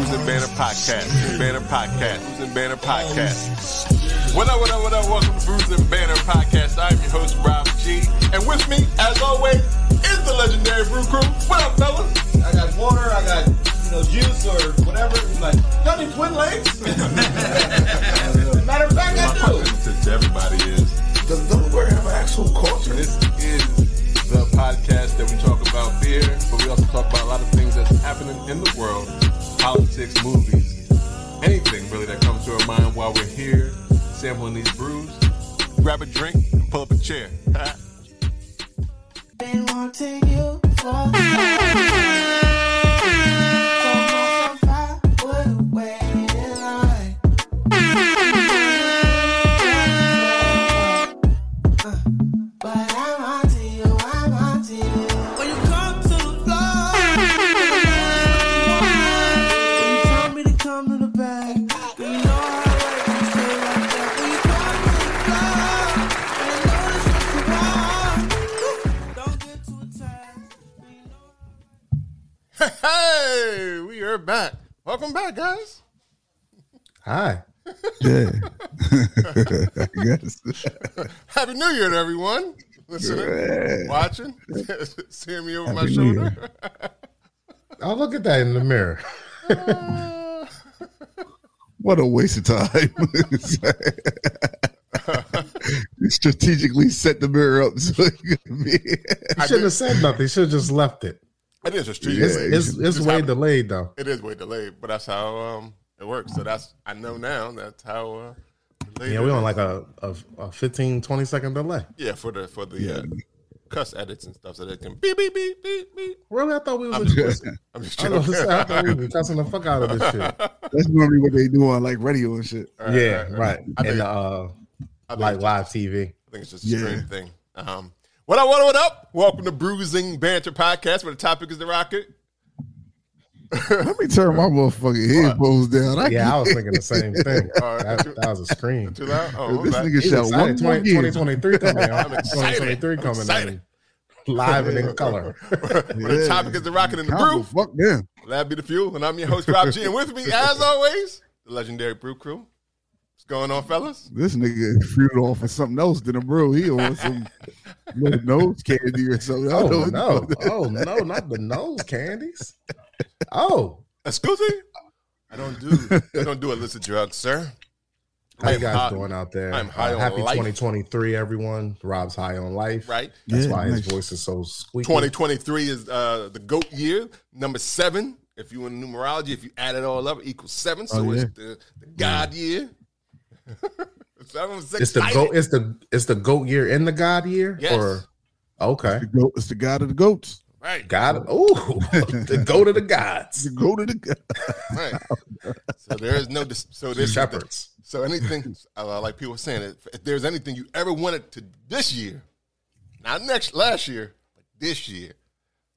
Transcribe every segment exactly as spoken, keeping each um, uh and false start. Brews and Banter Podcast. Banter Podcast. Brews and Banter Podcast. What up, what up, what up? Welcome to Brews and Banter Podcast. I'm your host, Rob G. And with me, as always, is the legendary Brew Crew. What up, fellas? I got water, I got, you know, juice or whatever. I'm like, y'all need Twin Lakes? Matter of fact, I do. My question to everybody is, does Delaware have an actual culture? This is the podcast that we talk about beer, but we also talk about a lot of things that's happening in the world, politics, movies, anything really that comes to our mind while we're here sampling these brews. Grab a drink and pull up a chair. Been wanting you for back. Welcome back, guys. Hi. Yeah. Yes. Happy New Year to everyone. Listening, yeah. Watching, seeing me over Happy my shoulder. I'll look at that in the mirror. uh... What a waste of time. You strategically set the mirror up so you could be... You shouldn't have said nothing. You should have just left it. It is a street. Yeah, it's it's, it's way how, delayed though. It is way delayed, but that's how um, it works. So that's I know now. That's how. Uh, yeah, we're on like a, a a fifteen, twenty second delay. Yeah, for the for the yeah. uh, cuss edits and stuff, so they can beep beep beep beep beep. Really, I thought we was. I'm just, I'm just joking. I, was, I thought we were cussing the fuck out of this shit. That's normally what they do on like radio and shit. Right, yeah, right. right. right. And think, uh, like just, live T V. I think it's just a yeah. strange thing. Um. What up, what up, what up? Welcome to Bruising Banter Podcast, where the topic is the rocket. Let me turn my motherfucking headphones down. I yeah, can't. I was thinking the same thing. Uh, that, that was a scream. Too loud? Oh, this nigga shot one twenty twenty-three coming on. twenty twenty-three coming on. Live and in color. Where the topic is the rocket and the brew. Fuck them. That'd be the fuel. And I'm your host, Rob G. And with me, as always, the legendary Brew Crew. Going on, fellas? This nigga fruit off for something else than a brew. He on some little nose candy or something. Oh, no. Know. Oh, no, not the nose candies. Oh. Excuse me? I don't do I don't do illicit drugs, sir. How you guys high, doing out there? I'm high uh, on happy life. Happy twenty twenty-three, everyone. Rob's high on life. Right. That's yeah, why nice. His voice is so squeaky. twenty twenty-three is uh, the GOAT year, number seven. If you in numerology, if you add it all up, it equals seven. So oh, yeah. it's the, the God yeah. year. So it's the goat. It's the it's the goat year and the God year. Yes. Or okay, it's the, goat, it's the God of the goats. Right. God. Oh, the goat of the gods. The goat of the gods. Right. So there is no. So there's shepherds. So anything uh, like people saying it. If there's anything you ever wanted to this year, not next last year, but this year,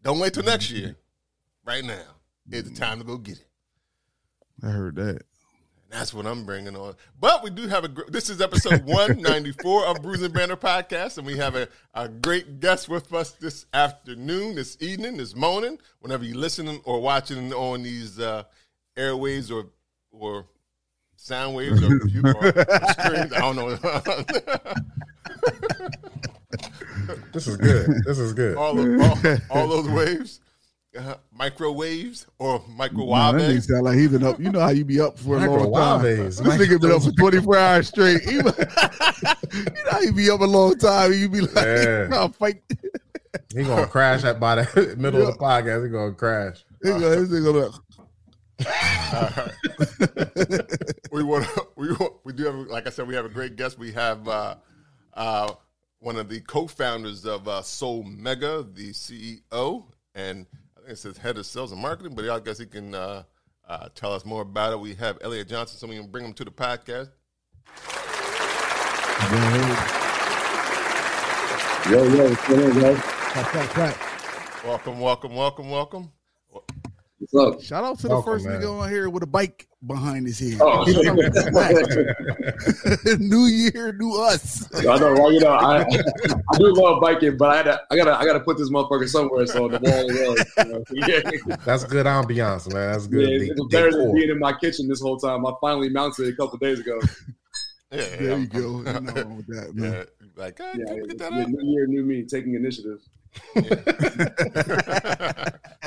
don't wait till next year. Right now is the time to go get it. I heard that. That's what I'm bringing on. But we do have a – this is episode one ninety-four of Brews and Banter Podcast, and we have a, a great guest with us this afternoon, this evening, this morning, whenever you're listening or watching on these uh, airwaves or or sound waves or, or screens. I don't know. This is good. This is good. All, of, all, all those waves. Uh, microwaves or microwave. No, that sound like he been up. You know how you be up for a long time. This nigga been up for twenty-four hours straight. He, you know how you be up a long time. You be like, yeah. no, fight. He gonna crash that by the middle yeah. of the podcast. He gonna crash. He gonna, uh, he gonna uh, we want. We want, we do have. Like I said, we have a great guest. We have uh, uh, one of the co-founders of uh, Soul Mega, the C E O and it says head of sales and marketing, but I guess he can uh, uh, tell us more about it. We have Elliot Johnson, so we can bring him to the podcast. Yo, yo, what's going on, guys? Welcome, welcome, welcome, welcome. What's up? Shout out to the Welcome, first man. nigga on here with a bike behind his head. Oh. New year, new us. I know, well, you know, I, I do love biking, but I had to, I gotta, I gotta put this motherfucker somewhere. So the wall, you know? Yeah. That's good ambiance, man. That's good. Yeah, it's embarrassing cool. being in my kitchen this whole time. I finally mounted it a couple of days ago. Yeah, there yeah. you go. There's nothing wrong with that, man. Yeah. Like, hey, yeah, get that yeah, new year, new me, taking initiative. Yeah.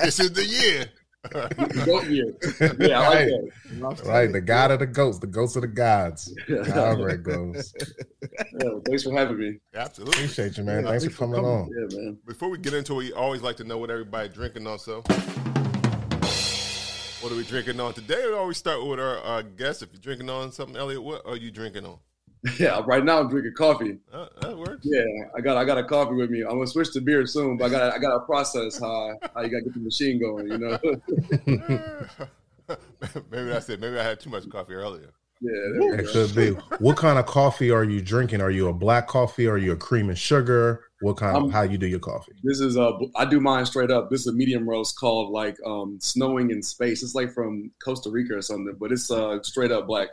This is the year. Goat year. Yeah, I right. like that. Right, the god of the ghosts, the ghost of the gods. All right, goes. Yeah, thanks for having me. Absolutely. Appreciate you, man. Yeah, thanks, thanks for coming, coming. on. Yeah, man. Before we get into it, we always like to know what everybody drinking on, so. What are we drinking on today? We always start with our uh, guest. If you're drinking on something, Elliot, what are you drinking on? Yeah, right now I'm drinking coffee. Uh, that works. Yeah, I got I got a coffee with me. I'm gonna switch to beer soon, but I got I got to process how how you got to get the machine going. You know. Maybe that's it. Maybe I had too much coffee earlier. Yeah, it could be. What kind of coffee are you drinking? Are you a black coffee? Are you a cream and sugar? What kind I'm, of how you do your coffee? This is a I do mine straight up. This is a medium roast called like um, Snowing in Space. It's like from Costa Rica or something, but it's uh, straight up black.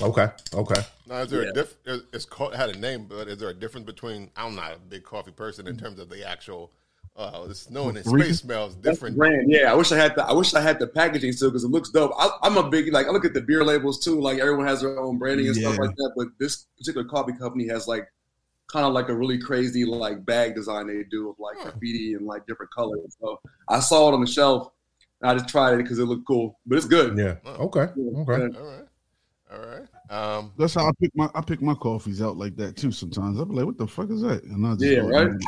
Okay. Okay. Now, is there yeah. a diff? It's called, it had a name, but is there a difference between? I'm not a big coffee person in terms of the actual. Uh, the Snowing in Space smells different. Brand. Yeah, I wish I had the. I wish I had the packaging still because it looks dope. I, I'm a big like. I look at the beer labels too. Like everyone has their own branding and yeah. stuff like that. But this particular coffee company has like, kind of like a really crazy like bag design they do of like huh. graffiti and like different colors. So I saw it on the shelf. And I just tried it because it looked cool, but it's good. Yeah. Oh, okay. Yeah. Okay. Yeah. All right. All right. Um, That's how I pick my I pick my coffees out like that too. Sometimes I'll be like, "What the fuck is that?" And I just yeah, right. Man.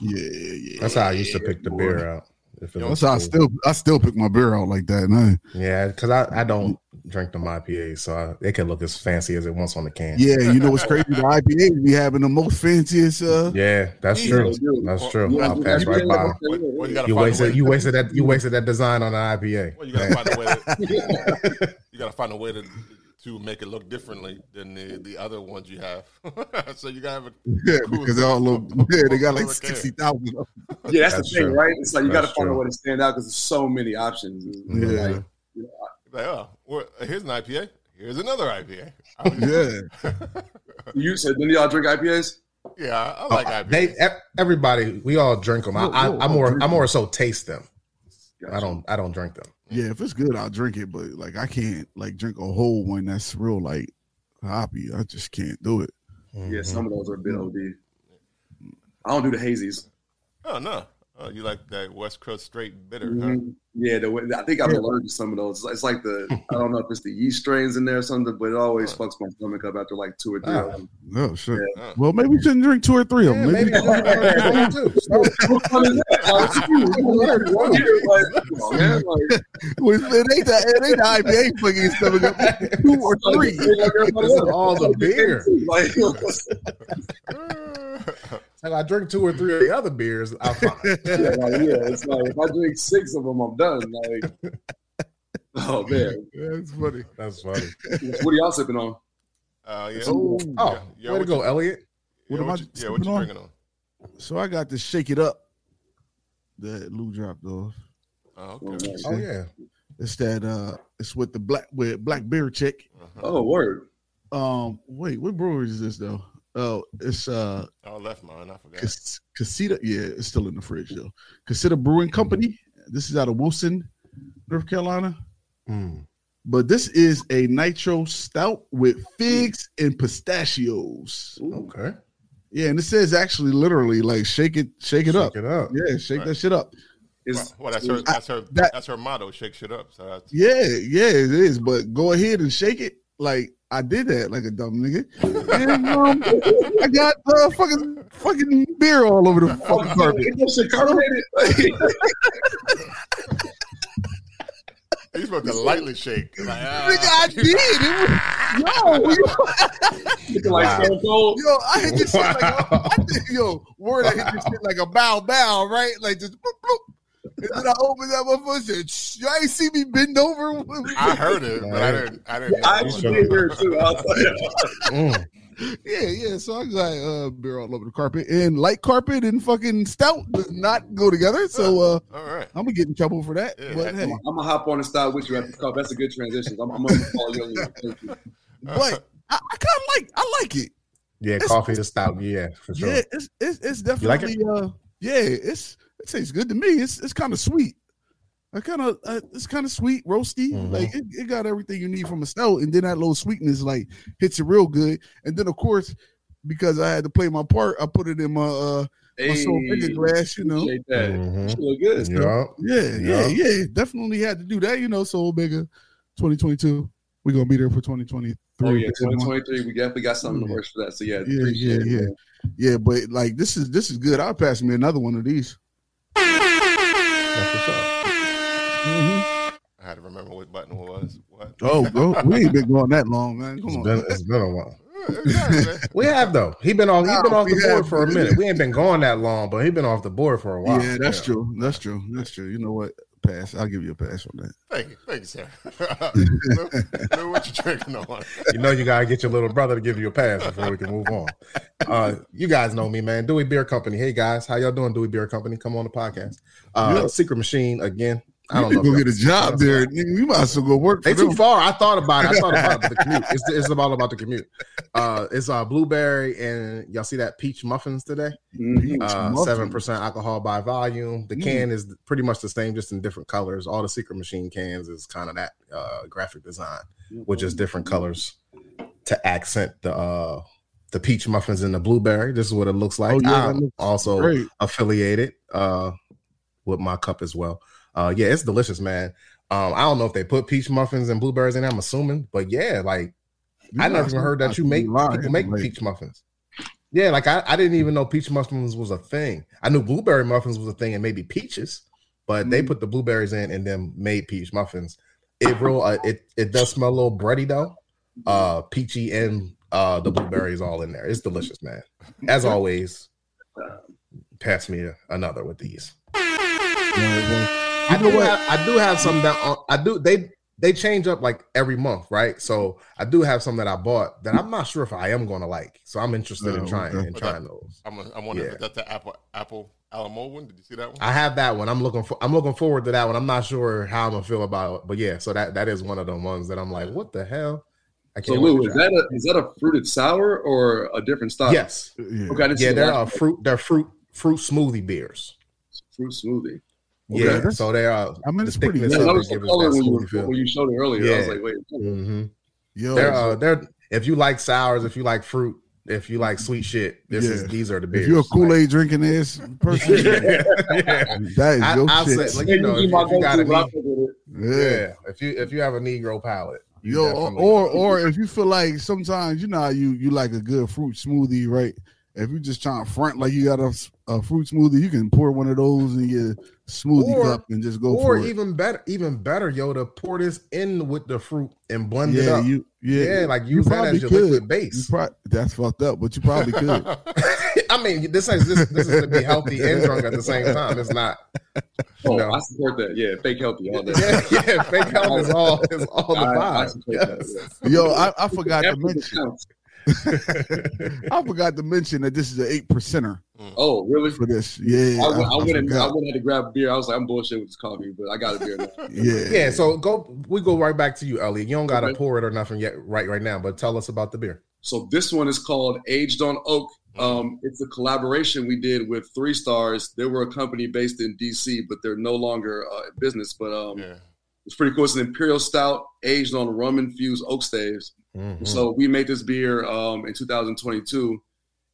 Yeah, yeah. That's how I used to pick the beer out. If it That's how cool. I still I still pick my beer out like that. And I, yeah, because I, I don't drink them I P As, so I, it can look as fancy as it wants on the can. Yeah, you know what's crazy? The I P As be having the most fanciest. Uh, yeah, that's yeah, true. Dude. That's true. Well, I'll pass right by. Them. Well, you, you wasted you wasted that you wasted that design on the I P A. Well, you gotta find a way. To, you gotta find a way to. to make it look differently than the, the other ones you have. So you got to have a yeah, cool because they all look, yeah, they got like sixty thousand. Yeah, that's, that's the thing, true. Right? It's like you got to find true. a way to stand out because there's so many options. Yeah. Like, you know, like oh, well, here's an I P A. Here's another I P A. Yeah. You said, do y'all drink I P As? Yeah, I like uh, I P As. They, everybody, we all drink them. Whoa, I, whoa, I, I more, I more so taste them. Gotcha. I don't, I don't drink them. Yeah, if it's good, I'll drink it. But like, I can't like drink a whole one that's real like hoppy. I just can't do it. Mm-hmm. Yeah, some of those are a bit O D. I don't do the hazies. Oh no, oh, you like that West Coast straight bitter? Mm-hmm. Huh? Yeah, the I think I'm yeah. allergic to some of those. It's like the I don't know if it's the yeast strains in there or something, but it always fucks my stomach up after like two or three. Uh, of them. No sure. Yeah. Uh, well, maybe you shouldn't drink two or three of them. Yeah, maybe. It ain't the I P A fucking your stomach up. Two or three. All the beer. Like I drink two or three of the other beers, I'm fine. Yeah, like, yeah, it's like if I drink six of them, I'm done. Like, oh man, that's funny. That's funny. What are y'all sipping on? Uh, yeah. Ooh. Oh, yeah. Yeah, way to go, you, Elliot. Yeah, what am I? You, yeah, what you drinking on? on? So I got to shake it up. That Lou dropped off. Oh, okay. Oh yeah, it's that. Uh, it's with the black with black beer chick. Uh-huh. Oh word. Um, wait, what brewery is this though? Oh, it's uh. I left mine. I forgot. Cas- Casita, yeah, it's still in the fridge though. Casita Brewing Company. This is out of Wilson, North Carolina. Mm. But this is a nitro stout with figs and pistachios. Ooh. Okay. Yeah, and it says actually literally like shake it, shake it shake up. Shake it up. Yeah, shake right. that shit up. It's, well, that's her. That's her. I, that, that's her motto. Shake shit up. So that's, yeah, yeah, it is. But go ahead and shake it. Like I did that, like a dumb nigga. And, um, I got uh, fucking fucking beer all over the fucking carpet. He's supposed to lightly shake. Like, ah, nigga, I did. It was, yo, like so cold. Yo, I hit this shit like a, I did, yo, word, I hit this shit like a bow bow, right? Like just boop, boop. And then I opened that motherfucker and said, y'all ain't see me bend over? I heard it, but I didn't. I didn't. Yeah, I actually did hear it too. I was like, mm. Yeah, yeah. So I got uh, beer all over the carpet, and light carpet and fucking stout does not go together. So uh, all right. I'm gonna get in trouble for that. Yeah. But, hey. I'm, I'm gonna hop on and start with you after the carpet. That's a good transition. I'm, I'm gonna call you. Thank you. But I, I kind of like I like it. Yeah, it's, coffee to stout. Yeah, for sure. Yeah, it's it's, it's definitely. You like it? Uh, yeah, it's it tastes good to me. It's it's kind of sweet. I kind of uh, it's kind of sweet, roasty. Mm-hmm. Like it, it got everything you need from a stout, and then that little sweetness like hits you real good. And then of course, because I had to play my part, I put it in my uh hey, my Soul Mega glass, you know. Mm-hmm. Look good. Yeah, yeah, yeah, yeah. Definitely had to do that, you know. Soul Mega, twenty twenty-two. We're gonna be there for twenty twenty-three. Oh yeah, twenty twenty-three. We definitely got something yeah. to work for that. So yeah, yeah, yeah, it, yeah, yeah. But like this is this is good. I'll pass me another one of these. That's what's up. Mm-hmm. I had to remember what button it was. What? Oh, bro, we ain't been going that long, man. Come on, it's been, it's been a while. We have though. He been on. He been off the board for a minute. We ain't been going that long, but he been off the board for a while. Yeah, that's yeah. true. That's true. That's true. You know what? Pass. I'll give you a pass on that. Thank you. Thank you, sir. Lou, Lou, what you drinking on? You know you gotta get your little brother to give you a pass before we can move on. Uh, you guys know me, man. Dewey Beer Company. Hey guys, how y'all doing? Dewey Beer Company. Come on the podcast. Uh, yeah. Secret Machine again. I don't you know. Go get a job there. You might as well go work. They too far. I thought about it. I thought about the commute. It's it's all about the commute. Uh, it's uh, blueberry and y'all see that peach muffins today. Seven percent uh, alcohol by volume. The can mm. is pretty much the same, just in different colors. All the Secret Machine cans is kind of that uh, graphic design, which is different colors to accent the uh, the peach muffins and the blueberry. This is what it looks like. Oh, yeah, I'm looks also great. affiliated uh, with my cup as well. Uh, yeah, it's delicious, man. Um, I don't know if they put peach muffins and blueberries in. I'm assuming, but yeah, like you I never even heard that you make people make like, peach muffins. Yeah, like I, I didn't even know peach muffins was a thing. I knew blueberry muffins was a thing and maybe peaches, but mm-hmm. they put the blueberries in and then made peach muffins. It real, uh, it it does smell a little bready though, uh, peachy and uh, the blueberries all in there. It's delicious, man. As always, uh, pass me another with these. Mm-hmm. I do have I do have some that uh, I do they they change up like every month, right? So I do have some that I bought that I'm not sure if I am gonna like. So I'm interested no, in trying okay. in but trying that, those. I'm I'm wondering yeah. if that's the Apple Apple Alamo one. Did you see that one? I have that one. I'm looking for I'm looking forward to that one. I'm not sure how I'm gonna feel about it, but yeah, so that, that is one of the ones that I'm like, what the hell? I can't so Lou, is that a is that a fruited sour or a different style? Yes. Yeah, okay, yeah they're a fruit they're fruit fruit smoothie beers. Fruit smoothie. Yeah, okay. So they are. I mean, it's the pretty. Yeah, I was when you, when you showed it earlier. Yeah. I was like, wait. Mm-hmm. Yo, they're, uh, they're, if you like sours, if you like fruit, if you like sweet shit, this yeah. is these are the beers. If you're a Kool-Aid like, drinking this person, yeah, yeah. that is I, your I'll shit. Say, like, you know, if, if you got a need, yeah. yeah, if you if you have a Negro palate, yo, or or if you feel like sometimes you know you you like a good fruit smoothie, right? If you just trying to front like you got a, a fruit smoothie, you can pour one of those in your smoothie or, cup and just go for it. Or even better, even better, yo, to pour this in with the fruit and blend yeah, it up. You, yeah, yeah, like use you that as your could. liquid base. Pro- that's fucked up, but you probably could. I mean, this is this, this is to be healthy and drunk at the same time. It's not. Oh, know. I support that. Yeah, fake healthy. All that. yeah, yeah, fake health is all is all the vibe. I, I yes. that, yeah. Yo, I, I forgot to mention. I forgot to mention that this is an eight percenter. Oh, really? For this, yeah. I, I, I, I went. I went to grab a beer. I was like, I'm bullshit with this coffee, but I got a beer now. yeah, yeah. So go. We go right back to you, Elliot. You don't got to okay. pour it or nothing yet, right? Right now, but tell us about the beer. So this one is called Aged on Oak. Um, it's a collaboration we did with Three Stars. They were a company based in D C, but they're no longer uh, in business. But um, yeah. it's pretty cool. It's an imperial stout aged on rum infused oak staves. Mm-hmm. So we made this beer um, in two thousand twenty-two,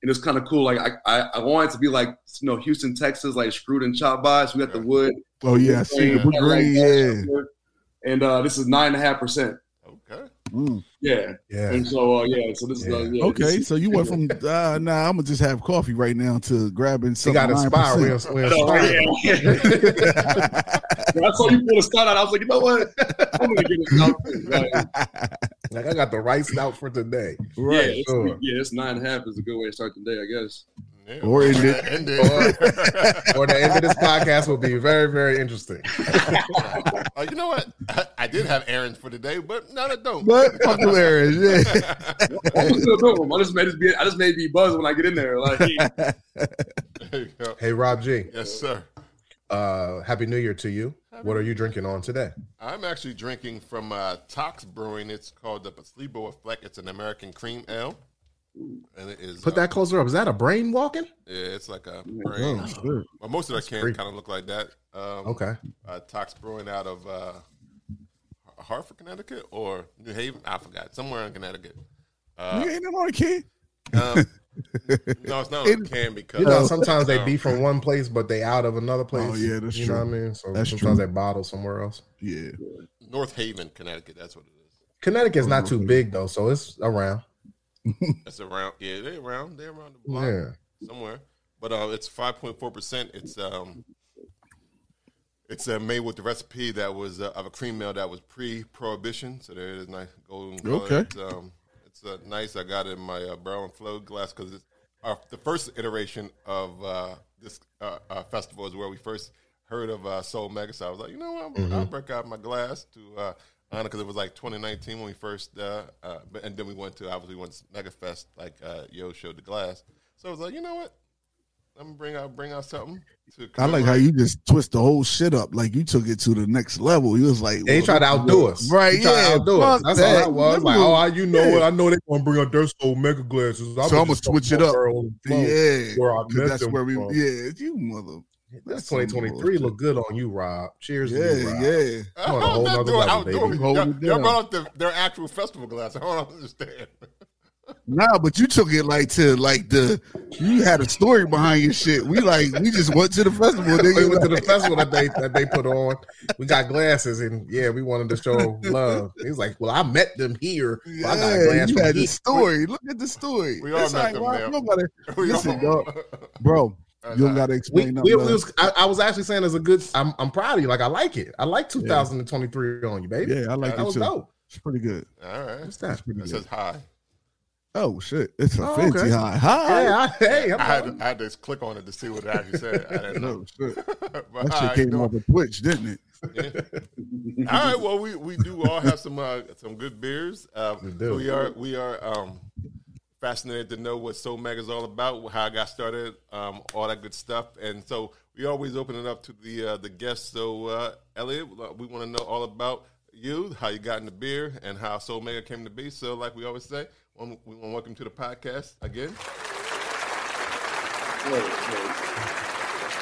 and it's kind of cool. Like I, I, I wanted to be like, you know, Houston, Texas, like screwed and chopped by. So we got the wood. Oh yeah, I see the green. Yeah, and uh, this is nine and a half percent. Okay. Mm. Yeah. Yeah. And so uh, yeah, so this yeah. is uh, yeah, okay. This is, so you went from uh, nah, I'm gonna just have coffee right now to grabbing something. You got inspired. We're, we're oh, yeah. I saw you pull the stout out. I was like, you know what? I'm gonna get it out. Like I got the rice out for today, right? Yeah, it's, sure. yeah, it's nine and a half is a good way to start the day, I guess. Yeah, or, or, the, end it. Or, or the end of this podcast will be very, very interesting. Uh, you know what? I, I did have errands for today, but no, I don't. But fuck the errands. I just made it be. I just made it be buzz when I get in there. Like, there hey, Rob G. Yes, sir. Uh, Happy New Year to you. Happy what are you drinking on today? I'm actually drinking from uh, Tox Brewing. It's called the Placebo Effect. It's an American cream ale. And it is, Put that uh, closer up. Is that a brain walking? Yeah, it's like a brain. Oh, sure. Well, most of the cans kind of look like that. Um, okay. Uh, Tox Brewing out of uh, Hartford, Connecticut, or New Haven. I forgot. Somewhere in Connecticut. Uh, you ain't no more kid. Um, no, it's not it, like a can because you know, sometimes they be from one place, but they out of another place. Oh, yeah, that's you true. You know what I mean? So that's sometimes true. They bottle somewhere else. Yeah. North Haven, Connecticut. That's what it is. Connecticut's not too big, though, so it's around. That's around, yeah. They're around, they're around the block, yeah. Somewhere. But uh, it's five point four percent. It's um, it's uh, made with the recipe that was uh, of a cream ale that was pre-prohibition. So there it is, nice golden color. Okay, it's, um, it's uh, nice. I got it in my uh, Barrel and Flow glass because it's our, the first iteration of uh, this uh, uh, festival is where we first heard of uh, Soul Mega. So I was like, you know what, mm-hmm. I'll break out my glass to. Uh, Because it was like twenty nineteen when we first, uh, uh, and then we went to obviously went to Mega Fest, like uh, Yo showed the glass. So I was like, you know what? I'm gonna bring out bring out something. To I like how you just twist the whole shit up, like you took it to the next level. You was like, they tried to outdo us, right? He yeah, outdo us. That's that. All I was. Like, oh, I, you know yeah. what? I know they gonna bring out their Soul Mega glasses. I so I'm gonna switch it up. Yeah, where I met that's them where we. From. Yeah, you mother. That's twenty twenty-three look good on you, Rob. Cheers yeah, to you, Rob. Yeah, yeah. On a whole nother level, baby. Y'all brought up the, their actual festival glass. I don't understand. Nah, but you took it like to like the you had a story behind your shit. We like we just went to the festival. Then we went to the festival that they that they put on. We got glasses and yeah, we wanted to show love. He's like, well, I met them here. So yeah, I got a glass. You had the story. We, look at the story. We all it's met like, them. Nobody. Listen, dog, bro. You don't gotta explain. We, we, we was, I, I was actually saying as a good. I'm, I'm proud of you. Like I like it. I like two thousand twenty-three yeah. on you, baby. Yeah, I like that it was too. Dope. It's pretty good. All right, what's that? It says high. Oh shit, it's a oh, fancy okay. high. Hi. Hey, I, hey, I'm I, had to, I had to click on it to see what it actually said. I didn't know. No, shit. That shit came off of Twitch, didn't it? Yeah. All right. Well, we, we do all have some uh, some good beers. Uh, we, do. we are we are. Um, Fascinated to know what Soul Mega is all about, how I got started, um, all that good stuff. And so we always open it up to the uh, the guests. So, uh, Elliot, we want to know all about you, how you got into beer, and how Soul Mega came to be. So, like we always say, we want to welcome to the podcast again.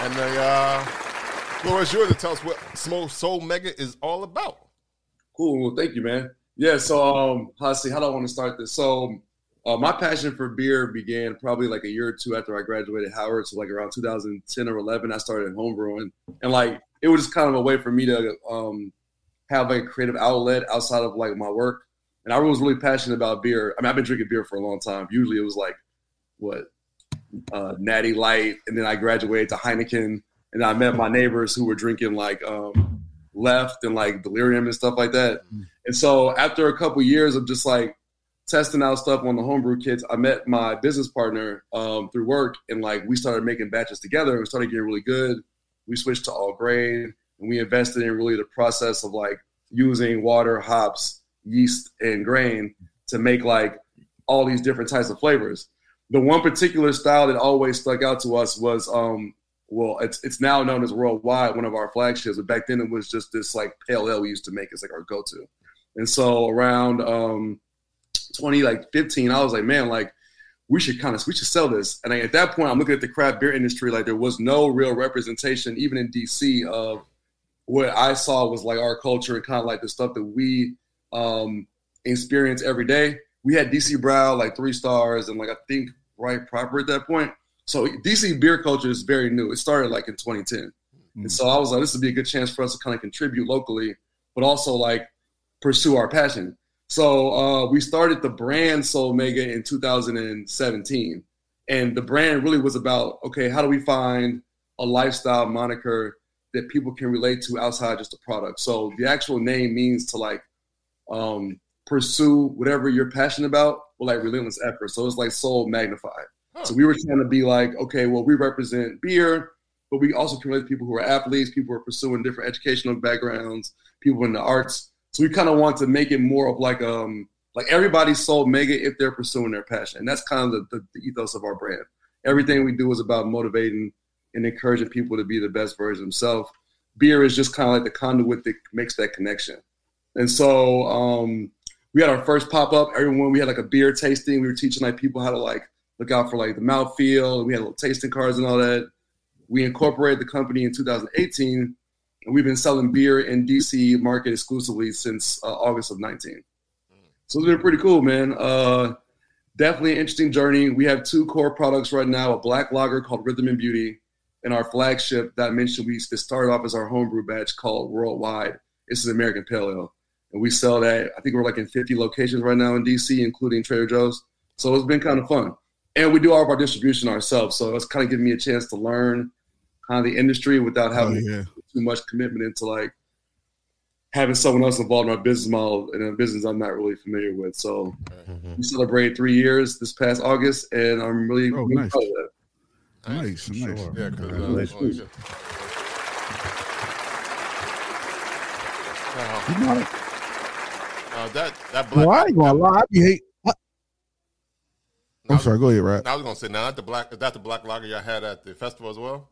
And the uh, floor is yours to tell us what Soul Mega is all about. Cool. Well, thank you, man. Yeah, so um, let's see, how do I want to start this? So... Uh, my passion for beer began probably like a year or two after I graduated Howard. So like around two thousand ten or eleven, I started homebrewing. And like, it was just kind of a way for me to um, have a creative outlet outside of like my work. And I was really passionate about beer. I mean, I've been drinking beer for a long time. Usually it was like, what, uh, Natty Light. And then I graduated to Heineken. And I met my neighbors who were drinking like um, Left and like Delirium and stuff like that. And so after a couple years of just like, testing out stuff on the homebrew kits, I met my business partner um, through work, and like we started making batches together and we started getting really good. We switched to all grain, and we invested in really the process of like using water, hops, yeast, and grain to make like all these different types of flavors. The one particular style that always stuck out to us was, um, well, it's it's now known as Worldwide, one of our flagships, but back then it was just this like pale ale we used to make. It's like our go-to. And so around um, twenty like fifteen, I was like, man, like we should kind of we should sell this. And I, at that point, I'm looking at the craft beer industry, like there was no real representation, even in D C, of what I saw was like our culture and kind of like the stuff that we um, experience every day. We had D C Brow, like Three Stars, and like I think Right Proper at that point. So D C beer culture is very new. It started like in twenty ten, mm-hmm. and so I was like, this would be a good chance for us to kind of contribute locally, but also like pursue our passion. So uh, we started the brand Soul Mega in two thousand seventeen, and the brand really was about, okay, how do we find a lifestyle moniker that people can relate to outside just the product? So the actual name means to like um, pursue whatever you're passionate about with like relentless effort. So it's like soul magnified. Huh. So we were trying to be like, okay, well, we represent beer, but we also promote people who are athletes, people who are pursuing different educational backgrounds, people in the arts. So we kind of want to make it more of like um like everybody's Soul Mega if they're pursuing their passion. And that's kind of the, the, the ethos of our brand. Everything we do is about motivating and encouraging people to be the best version of themselves. Beer is just kind of like the conduit that makes that connection. And so um, we had our first pop-up. Everyone, we had like a beer tasting. We were teaching like people how to like look out for like the mouthfeel. We had little tasting cards and all that. We incorporated the company in two thousand eighteen, and we've been selling beer in D C market exclusively since uh, August of nineteen. So it's been pretty cool, man. Uh, definitely an interesting journey. We have two core products right now, a black lager called Rhythm and Beauty, and our flagship that I mentioned we started off as our homebrew batch called Worldwide. It's an American Pale Ale. And we sell that, I think we're like in fifty locations right now in D C, including Trader Joe's. So it's been kind of fun. And we do all of our distribution ourselves. So it's kind of giving me a chance to learn kind of the industry without having oh, yeah. too much commitment into like having someone else involved in my business model and a business I'm not really familiar with. So mm-hmm. we celebrated three years this past August, and I'm really oh, nice. proud of that. Nice, nice. nice. Sure. Yeah, congratulations. Uh, wow. You know, uh, that that black. Well, I ain't gonna lie. I be hate. I'm sorry. Go ahead, right? I was gonna say now that the black is that the black lager y'all had at the festival as well.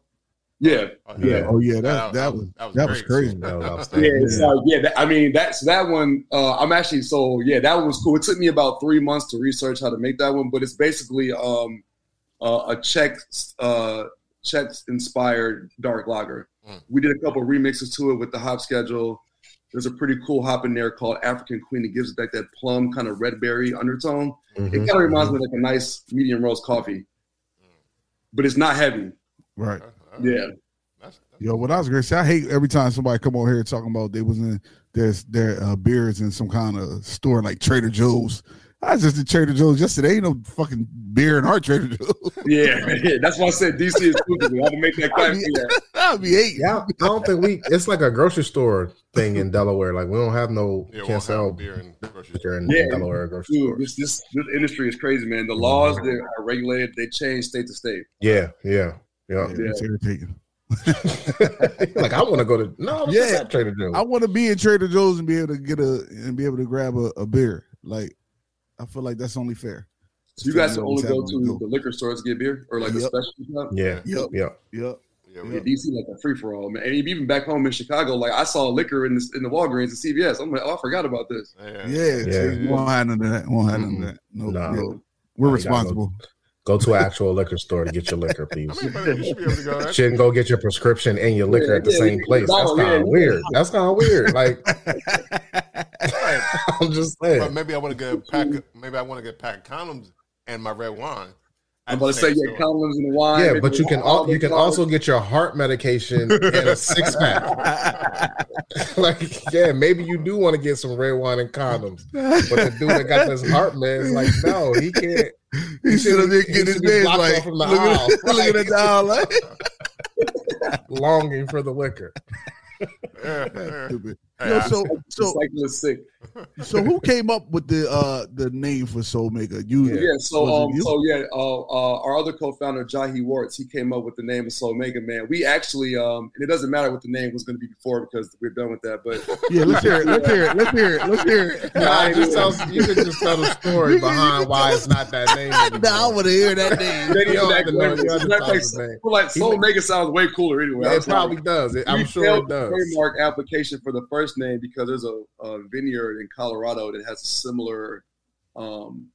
Yeah, oh, yeah. yeah. Oh yeah, that that was that was, that was crazy. That was yeah, so, yeah. That, I mean, that's that one. Uh, I'm actually so yeah. That one was cool. It took me about three months to research how to make that one, but it's basically um. Uh, a Czech, uh, Czech-inspired dark lager. Mm. We did a couple of remixes to it with the hop schedule. There's a pretty cool hop in there called African Queen. It gives it like that plum kind of red berry undertone. Mm-hmm. It kind of reminds mm-hmm. me of like a nice medium roast coffee, but it's not heavy. Right. Yeah. That's, that's Yo, what I was gonna say, I hate every time somebody come on here talking about they was in there's their uh, beers in some kind of store like Trader Joe's. I was just at Trader Joe's yesterday. Ain't no fucking beer in our Trader Joe's. Yeah, yeah. That's why I said D C is stupid. I had to make that claim. I'll be eight. Yeah, I don't think we. It's like a grocery store thing in Delaware. Like we don't have no yeah, can't sell beer in grocery store in yeah, Delaware. Grocery dude, this, this this industry is crazy, man. The laws that are regulated, they change state to state. Yeah, yeah, yeah. yeah. It's irritating. Like I want to go to no, I'm yeah, Trader Joe's. I want to be in Trader Joe's and be able to get a and be able to grab a, a beer like. I feel like that's only fair. So you guys can only go to the liquor stores to get beer or like yep. a specialty shop? Yeah. Yep. Yep. Yep. Yeah, yep. D C like a free for all, man. And even back home in Chicago, like I saw liquor in the, in the Walgreens and C V S. I'm like, oh, I forgot about this. Yeah. Yeah. yeah. yeah. Won't have none of that. Won't have none of that. No. no. no. We're no, responsible. Go to an actual liquor store to get your liquor, please. I mean, you should be able to go, right? Shouldn't go get your prescription and your liquor yeah, at the yeah, same yeah. place. That's kind of yeah. weird. That's kind of weird. Like, I'm just saying. But maybe I want to get a pack. Maybe I want to get a pack of condoms and my red wine. I'm about to say yeah, condoms and wine. Yeah, but you can all, you can also get your heart medication and a six pack. Like, yeah, maybe you do want to get some red wine and condoms, but the dude that got this heart man is like, no, he can't. He, he should have been getting his bed like from the look aisle, at, right? Looking at the aisle, like longing for the liquor. Stupid. Yo, so, so, so who came up with the uh, the name for Soul Mega? You, yeah. So, um, so yeah, uh, uh, our other co-founder Jahi Wartz, he came up with the name of Soul Mega. Man, we actually, um, and it doesn't matter what the name was going to be before because we're done with that. But yeah, let's hear it. Let's hear it. Let's hear it. Let's hear it. Nah, you, tell, you can just tell the story behind why it's not that name. Nah, I want to hear that name. They don't have to know the other type's name. Like Soul Mega sounds way cooler anyway. Yeah, it probably does. It, I'm sure it does. Trademark application for the first name because there's a, a vineyard in Colorado that has a similar um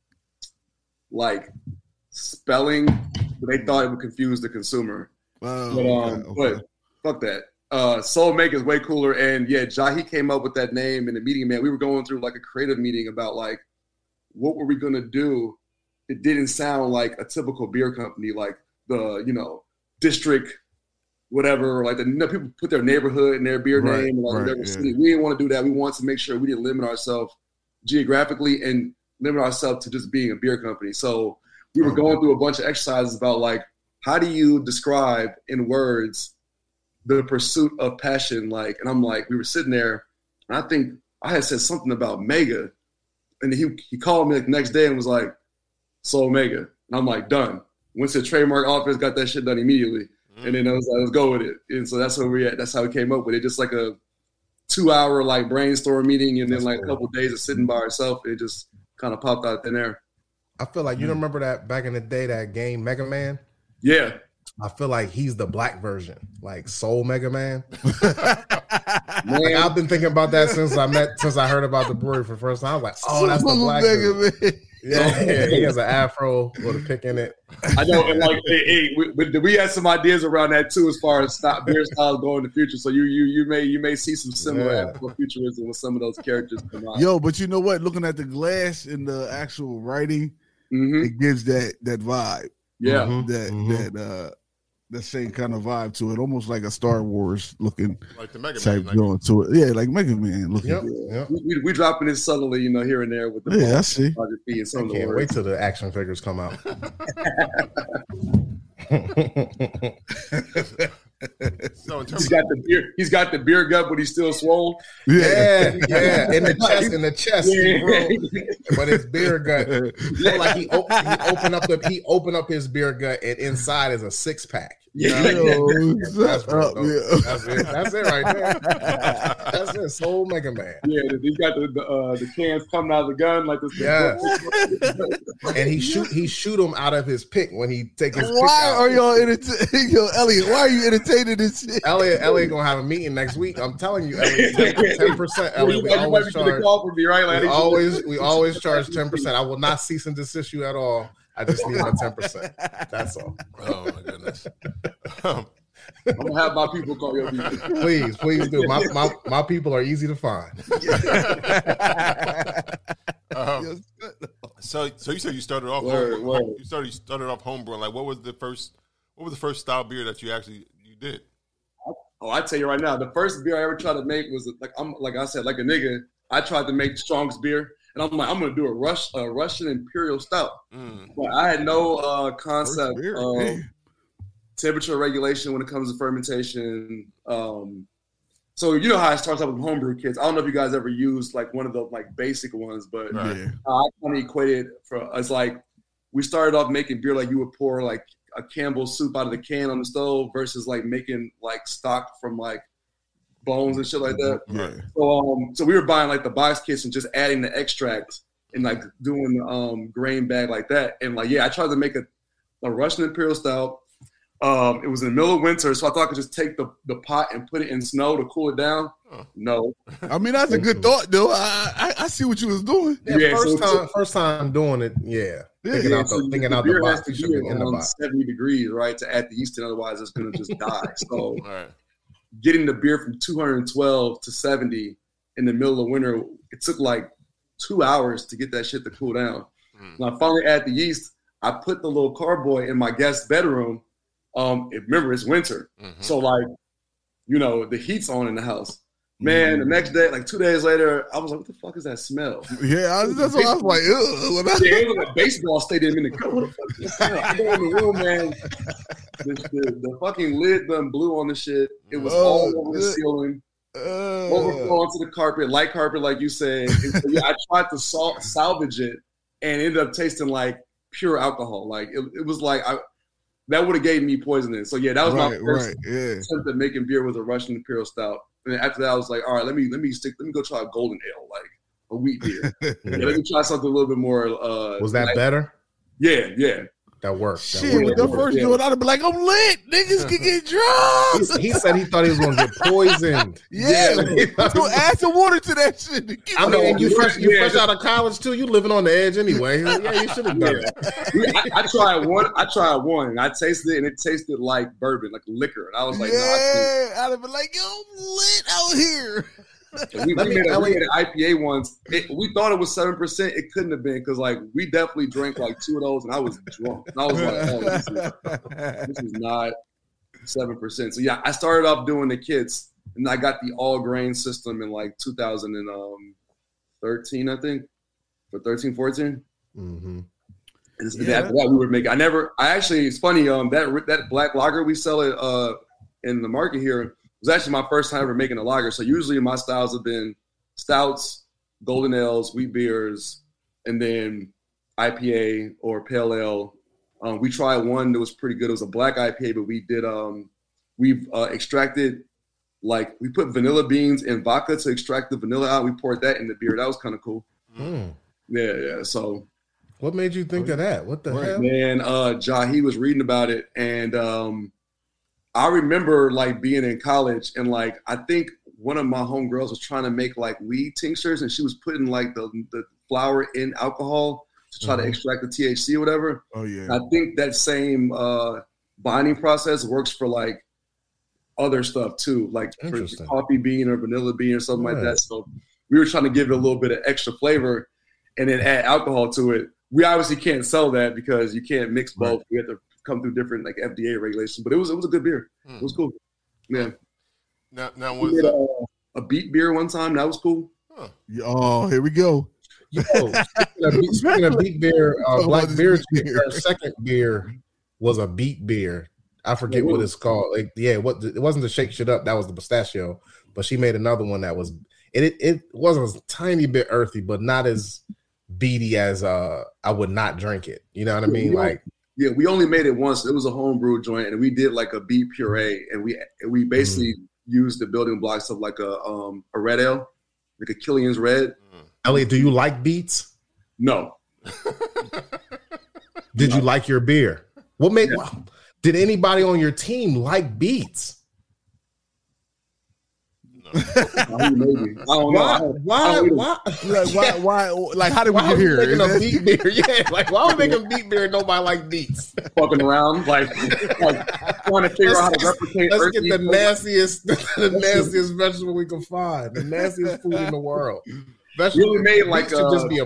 like spelling, but they thought it would confuse the consumer. Wow. But um yeah, okay. but fuck that. Uh Soul Mega is way cooler. And yeah, Jahi came up with that name in the meeting, man. We were going through like a creative meeting about like what were we gonna do that didn't sound like a typical beer company, like the, you know, district whatever, like the you know, people put their neighborhood and their beer right, name. Like, right, yeah. city. We didn't want to do that. We wanted to make sure we didn't limit ourselves geographically and limit ourselves to just being a beer company. So we were oh, going through a bunch of exercises about like, how do you describe in words the pursuit of passion? Like, and I'm like, we were sitting there and I think I had said something about mega and he, he called me the next day and was like, Soul Mega. And I'm like, done. went to the trademark office, got that shit done immediately. Mm-hmm. And then I was like, let's go with it. And so that's where we at. That's how we came up with it. Just like a two hour like brainstorm meeting, and then that's like cool. a couple of days of sitting by ourselves. It just kind of popped out of thin air. I feel like, you mm-hmm. remember that back in the day, that game Mega Man? Yeah. I feel like he's the black version, like Soul Mega Man. Man. Like, I've been thinking about that since I met, since I heard about the brewery for the first time. I was like, oh, that's the black dude. Yeah, yeah, he has an afro with a pick in it. I know, and like, hey, hey, we, we, we had some ideas around that too, as far as stop beer styles going in the future. So you, you, you may, you may see some similar yeah. futurism with some of those characters come out. Yo, but you know what? Looking at the glass and the actual writing, mm-hmm. it gives that that vibe. Yeah, mm-hmm. that mm-hmm. that uh, that same kind of vibe to it, almost like a Star Wars looking like the Mega type Man, going like to it. Yeah, like Mega Man looking. Yep, yep. We, we dropping it subtly, you know, here and there with the yeah. I see. And some I can't wait till the action figures come out. So in terms he's got the beer. He's got the beer gut, but he's still swole. Yeah, yeah. In the chest, in the chest, yeah. bro. But it's beer gut. So like he, op- he opened up the he opened up his beer gut, and inside is a six pack. Yeah, Yo, that's, up, yeah. that's it. That's it right there. That's it. Soul Mega Man. Yeah, he's got the the, uh, the cans coming out of the gun like this. Yeah. And he shoot he shoot him out of his pick when he takes his. Why pick out. Are y'all entertaining? Yo, Elliot, why are you entertaining? This Elliot, Elliot gonna have a meeting next week. I'm telling you, Elliot, ten percent. Elliot, we always charge. Me, right? Like, we always, we always charge ten percent. I will not cease and desist you at all. I just need my ten percent. That's all. Oh my goodness. Um, I'm gonna have my people call your people. Please, please do. My my, my people are easy to find. um, so, so you said you started off. Word, word. You started you started off homebrewing. Like, what was the first? What was the first style beer that you actually? Did oh I tell you right now, the first beer I ever tried to make was like I'm like I said like a nigga I tried to make Strong's beer, and I'm like I'm gonna do a rush a Russian Imperial Stout, mm. but I had no uh concept beer, of man. temperature regulation when it comes to fermentation. Um, so you know how it starts out with homebrew kits. I don't know if you guys ever used like one of the like basic ones, but right. yeah. I kind of equated for as like we started off making beer like you would pour like a Campbell's soup out of the can on the stove versus like making like stock from like bones and shit like that. Right. So, um, so we were buying like the box kits and just adding the extract and like doing um grain bag like that. And like, yeah, I tried to make a, a Russian Imperial Stout. Um, it was in the middle of winter, so I thought I could just take the, the pot and put it in snow to cool it down. Huh. No. I mean, that's a good thought, though. I I, I see what you was doing. Yeah, yeah, first, so time, first time doing it, yeah. yeah thinking yeah, out so the, thinking the, out the box. Has to be in the box. seventy degrees, right, to add the yeast in, otherwise it's going to just die. So all right. Getting the beer from two hundred twelve to seventy in the middle of winter, it took like two hours to get that shit to cool down. Mm. When I finally add the yeast, I put the little carboy in my guest bedroom. Um, remember, it's winter. Mm-hmm. So, like, you know, the heat's on in the house. Man, mm-hmm. the next day, like two days later, I was like, what the fuck is that smell? Yeah, I, that's what I was like, ugh. Yeah, it was like baseball stadium in the car. What the fuck is that smell? I go in the room, man. The, the, the fucking lid done blew on the shit. It was oh, all over the ceiling. Uh, overflowing to the carpet, light carpet, like you said. And so, yeah, I tried to sal- salvage it and ended up tasting like pure alcohol. Like, it, it was like, I... That would have gave me poisoning. So yeah, that was right, my first right, yeah. attempt at making beer with a Russian Imperial Stout. And then after that, I was like, all right, let me let me stick. Let me go try a golden ale, like a wheat beer. yeah. Yeah, let me try something a little bit more. Uh, was that like, better? Yeah, yeah. That worked. That Shit, worked. the first dude, I'd be like, I'm lit. Niggas can get drunk. He, he said he thought he was going to get poisoned. yeah. yeah. So add some water to that shit. I mean, and you fresh, you yeah. fresh out of college, too. You living on the edge anyway. Yeah, you should have done it. I, I tried one. I tried one. And I tasted it, and it tasted like bourbon, like liquor. And I was like, yeah, no, I can't. I'd have been like, yo, I'm lit out here. We, we, made a, we made an I P A once. It, we thought it was seven percent. It couldn't have been because, like, we definitely drank, like, two of those, and I was drunk. And I was like, oh, this is, this is not seven percent. So, yeah, I started off doing the kits, and I got the all-grain system in, like, two thousand thirteen, I think, or thirteen, fourteen. Mm-hmm. And yeah. after that, we were making – I never – I actually – it's funny. Um, that that black lager we sell it uh in the market here – it was actually my first time ever making a lager. So usually my styles have been stouts, golden ales, wheat beers, and then I P A or pale ale Um, we tried one that was pretty good. It was a black I P A, but we did, um, we've uh, extracted, like, we put vanilla beans in vodka to extract the vanilla out. We poured that in the beer. That was kind of cool. Mm. Yeah, yeah. So. What made you think of that? What the right, hell? Man, uh, Jahi was reading about it. And um, I remember, like, being in college and, like, I think one of my homegirls was trying to make, like, weed tinctures, and she was putting, like, the, the flour in alcohol to try mm-hmm. to extract the T H C or whatever. Oh, yeah. And I think that same uh, binding process works for, like, other stuff, too. Like, for coffee bean or vanilla bean or something right. like that. So we were trying to give it a little bit of extra flavor and then add alcohol to it. We obviously can't sell that because you can't mix both. Right. We have to come through different, like, F D A regulations. But it was it was a good beer. Mm. It was cool. Yeah. Now, now was we did, uh, a beet beer one time. That was cool. Huh. Oh, here we go. Yo, speaking of beet beer, uh, Black Beer, our second beer was a beet beer. I forget yeah, what it's called. Like, yeah, what it wasn't the Shake Shit Up. That was the pistachio. But she made another one that was. It it, it wasn't a tiny bit earthy, but not as beady as uh I would not drink it. You know what I mean? Like, yeah, we only made it once. It was a homebrew joint, and we did like a beet puree, and we we basically mm-hmm. used the building blocks of like a um a red ale, like a Killian's Red. Mm-hmm. Elliot, do you like beets? No. Did you like your beer? What made? Yeah. Wow, did anybody on your team like beets? I mean, I don't why, know. Why? Why? Like, why? Why? Like, how did we get here? A beet beer? Yeah, like, why would we make a beet beer and nobody like beets? Fucking around, like, like trying to figure let's, out how to replicate. Let's get the food. nastiest, the nastiest vegetable we can find, the nastiest food in the world. Vegetable really made like should uh, just be a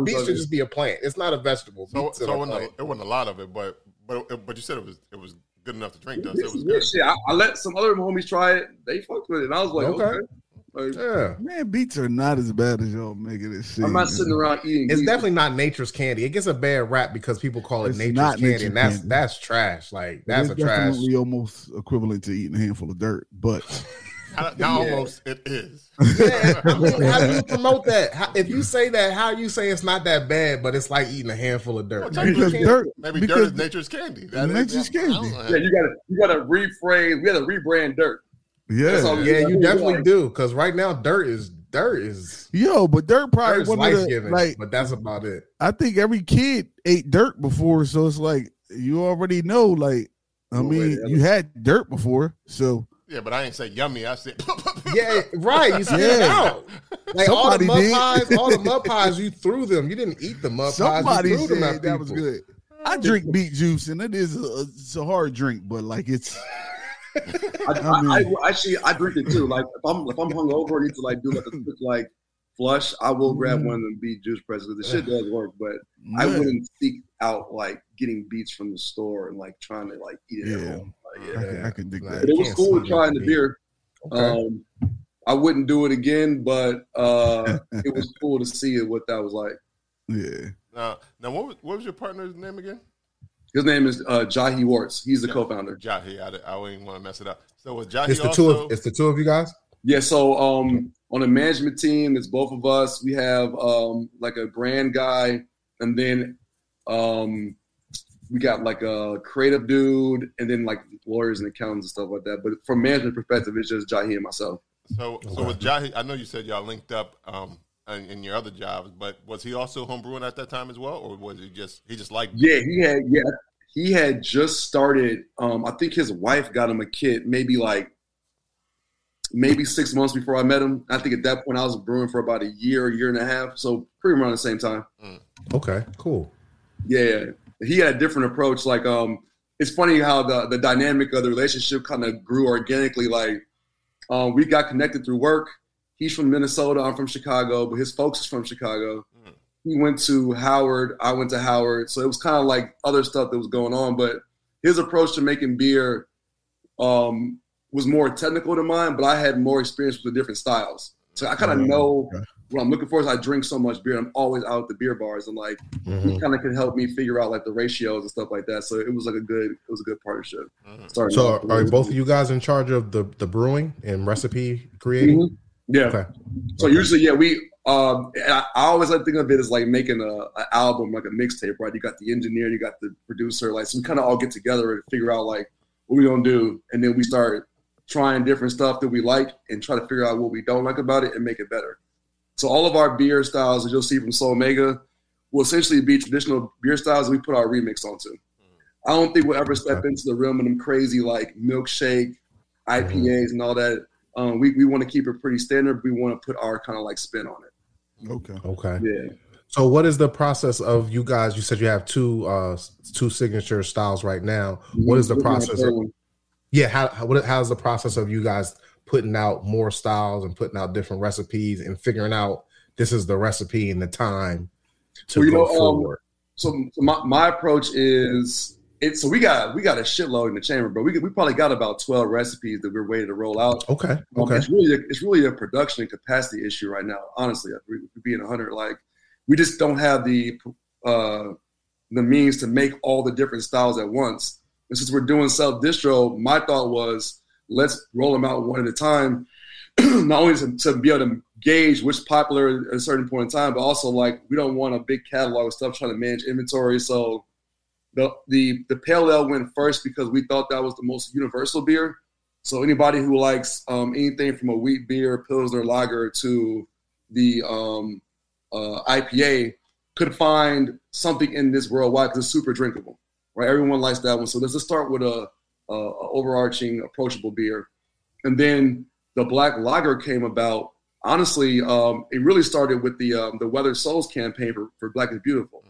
beet should just be a plant. It's not a vegetable. So, so it, wasn't a, it wasn't a lot of it, but but but you said it was it was. good enough to drink, though. So it was good. Shit. I, I let some other homies try it. They fucked with it. And I was like, okay. okay. Like, yeah. Man, beets are not as bad as y'all making this shit. I'm not sitting around eating. It's either. Definitely not nature's candy. It gets a bad rap because people call it it's nature's candy, nature and that's candy. That's trash. Like, that's it's a trash. It's almost equivalent to eating a handful of dirt, but I, yeah. almost it is. Yeah, I mean, how do you promote that? How, if you say that, how you say it's not that bad, but it's like eating a handful of dirt. Well, because dirt maybe because dirt is nature's candy. That nature's is, candy. Yeah, you gotta you gotta rephrase. We gotta rebrand dirt. Yeah, yeah, you definitely do. Because right now, dirt is dirt is yo, but dirt probably dirt one of the, like, but that's about it. I think every kid ate dirt before, so it's like you already know. Like, I oh, mean, wait, you had dirt before, so. Yeah, but I didn't say yummy. I said, yeah, right. You spit yeah. it out. Like somebody all the mud pies, all the mud pies, you threw them. You didn't eat the mud somebody pies. You threw them at that people. Was good. I drink beet juice, and it is a, it's a hard drink, but like it's. I, I, mean, I, I actually I drink it too. Like if I'm if I'm hungover, I need to like do like a quick like flush. I will grab mm. one of them beet juice presses. The shit does work, but mm. I wouldn't seek out like getting beets from the store and like trying to like eat it yeah. at home. Yeah, I can, I can dig like, that. It was cool trying the beer. Okay. Um, I wouldn't do it again, but uh, it was cool to see it, what that was like. Yeah. Now, now what was, what was your partner's name again? His name is uh, Jahi Wartz. He's the yeah. co-founder. Jahi, I, I wouldn't want to mess it up. So was Jahi it's the also? Two of, it's the two of you guys? Yeah, so um, on the management team, it's both of us. We have um, like a brand guy, and then um, we got like a creative dude, and then like lawyers and accountants and stuff like that. But from management perspective, it's just Jahi and myself. So, okay. so with Jahi, I know you said y'all linked up um, in, in your other jobs, but was he also homebrewing at that time as well, or was he just he just liked? Yeah, he had yeah he had just started. Um, I think his wife got him a kid, maybe like maybe six months before I met him. I think at that point I was brewing for about a year, year and a half, so pretty much around the same time. Mm. Okay, cool. Yeah. He had a different approach. Like, um, it's funny how the, the dynamic of the relationship kind of grew organically. Like, um, we got connected through work. He's from Minnesota. I'm from Chicago, but his folks is from Chicago. Mm. He went to Howard. I went to Howard. So it was kind of like other stuff that was going on. But his approach to making beer um, was more technical than mine, but I had more experience with the different styles. So I kind of mm. know – what I'm looking for is I drink so much beer. I'm always out at the beer bars, and like mm-hmm. he kind of can help me figure out like the ratios and stuff like that. So it was like a good, it was a good partnership. Mm-hmm. Sorry, so are, are both of you guys in charge of the, the brewing and recipe creating? Mm-hmm. Yeah. Okay. So okay. usually, yeah, we Um, and I, I always like thinking of it as like making a, an album, like a mixtape, right? You got the engineer, you got the producer, like so we kind of all get together and figure out like what we gonna do, and then we start trying different stuff that we like and try to figure out what we don't like about it and make it better. So all of our beer styles that you'll see from Soul Mega will essentially be traditional beer styles we put our remix onto. Mm-hmm. I don't think we'll ever step into the realm of them crazy like milkshake, I P As mm-hmm. and all that. Um, we we want to keep it pretty standard. We want to put our kind of like spin on it. Okay. Okay. Yeah. So what is the process of you guys? You said you have two uh, two signature styles right now. Mm-hmm. What is the We're process? Of, yeah. How how what, how's the process of you guys putting out more styles and putting out different recipes and figuring out this is the recipe and the time to well, you go know, forward? Um, so my my approach is. It, so we got we got a shitload in the chamber, but we we probably got about twelve recipes that we're ready to roll out. Okay, okay. Um, it's really a, it's really a production and capacity issue right now. Honestly, we, being one hundred, like we just don't have the uh, the means to make all the different styles at once. And since we're doing self distro, my thought was let's roll them out one at a time, not only to, to be able to gauge what's popular at a certain point in time, but also like we don't want a big catalog of stuff trying to manage inventory, so. The, the the pale ale went first because we thought that was the most universal beer. So anybody who likes um, anything from a wheat beer, Pilsner, lager to the um, uh, I P A could find something in this worldwide because it's super drinkable, right? Everyone likes that one. So let's just start with a, a, a overarching approachable beer. And then the black lager came about. Honestly, um, it really started with the um, the Weathered Souls campaign for, for Black is Beautiful.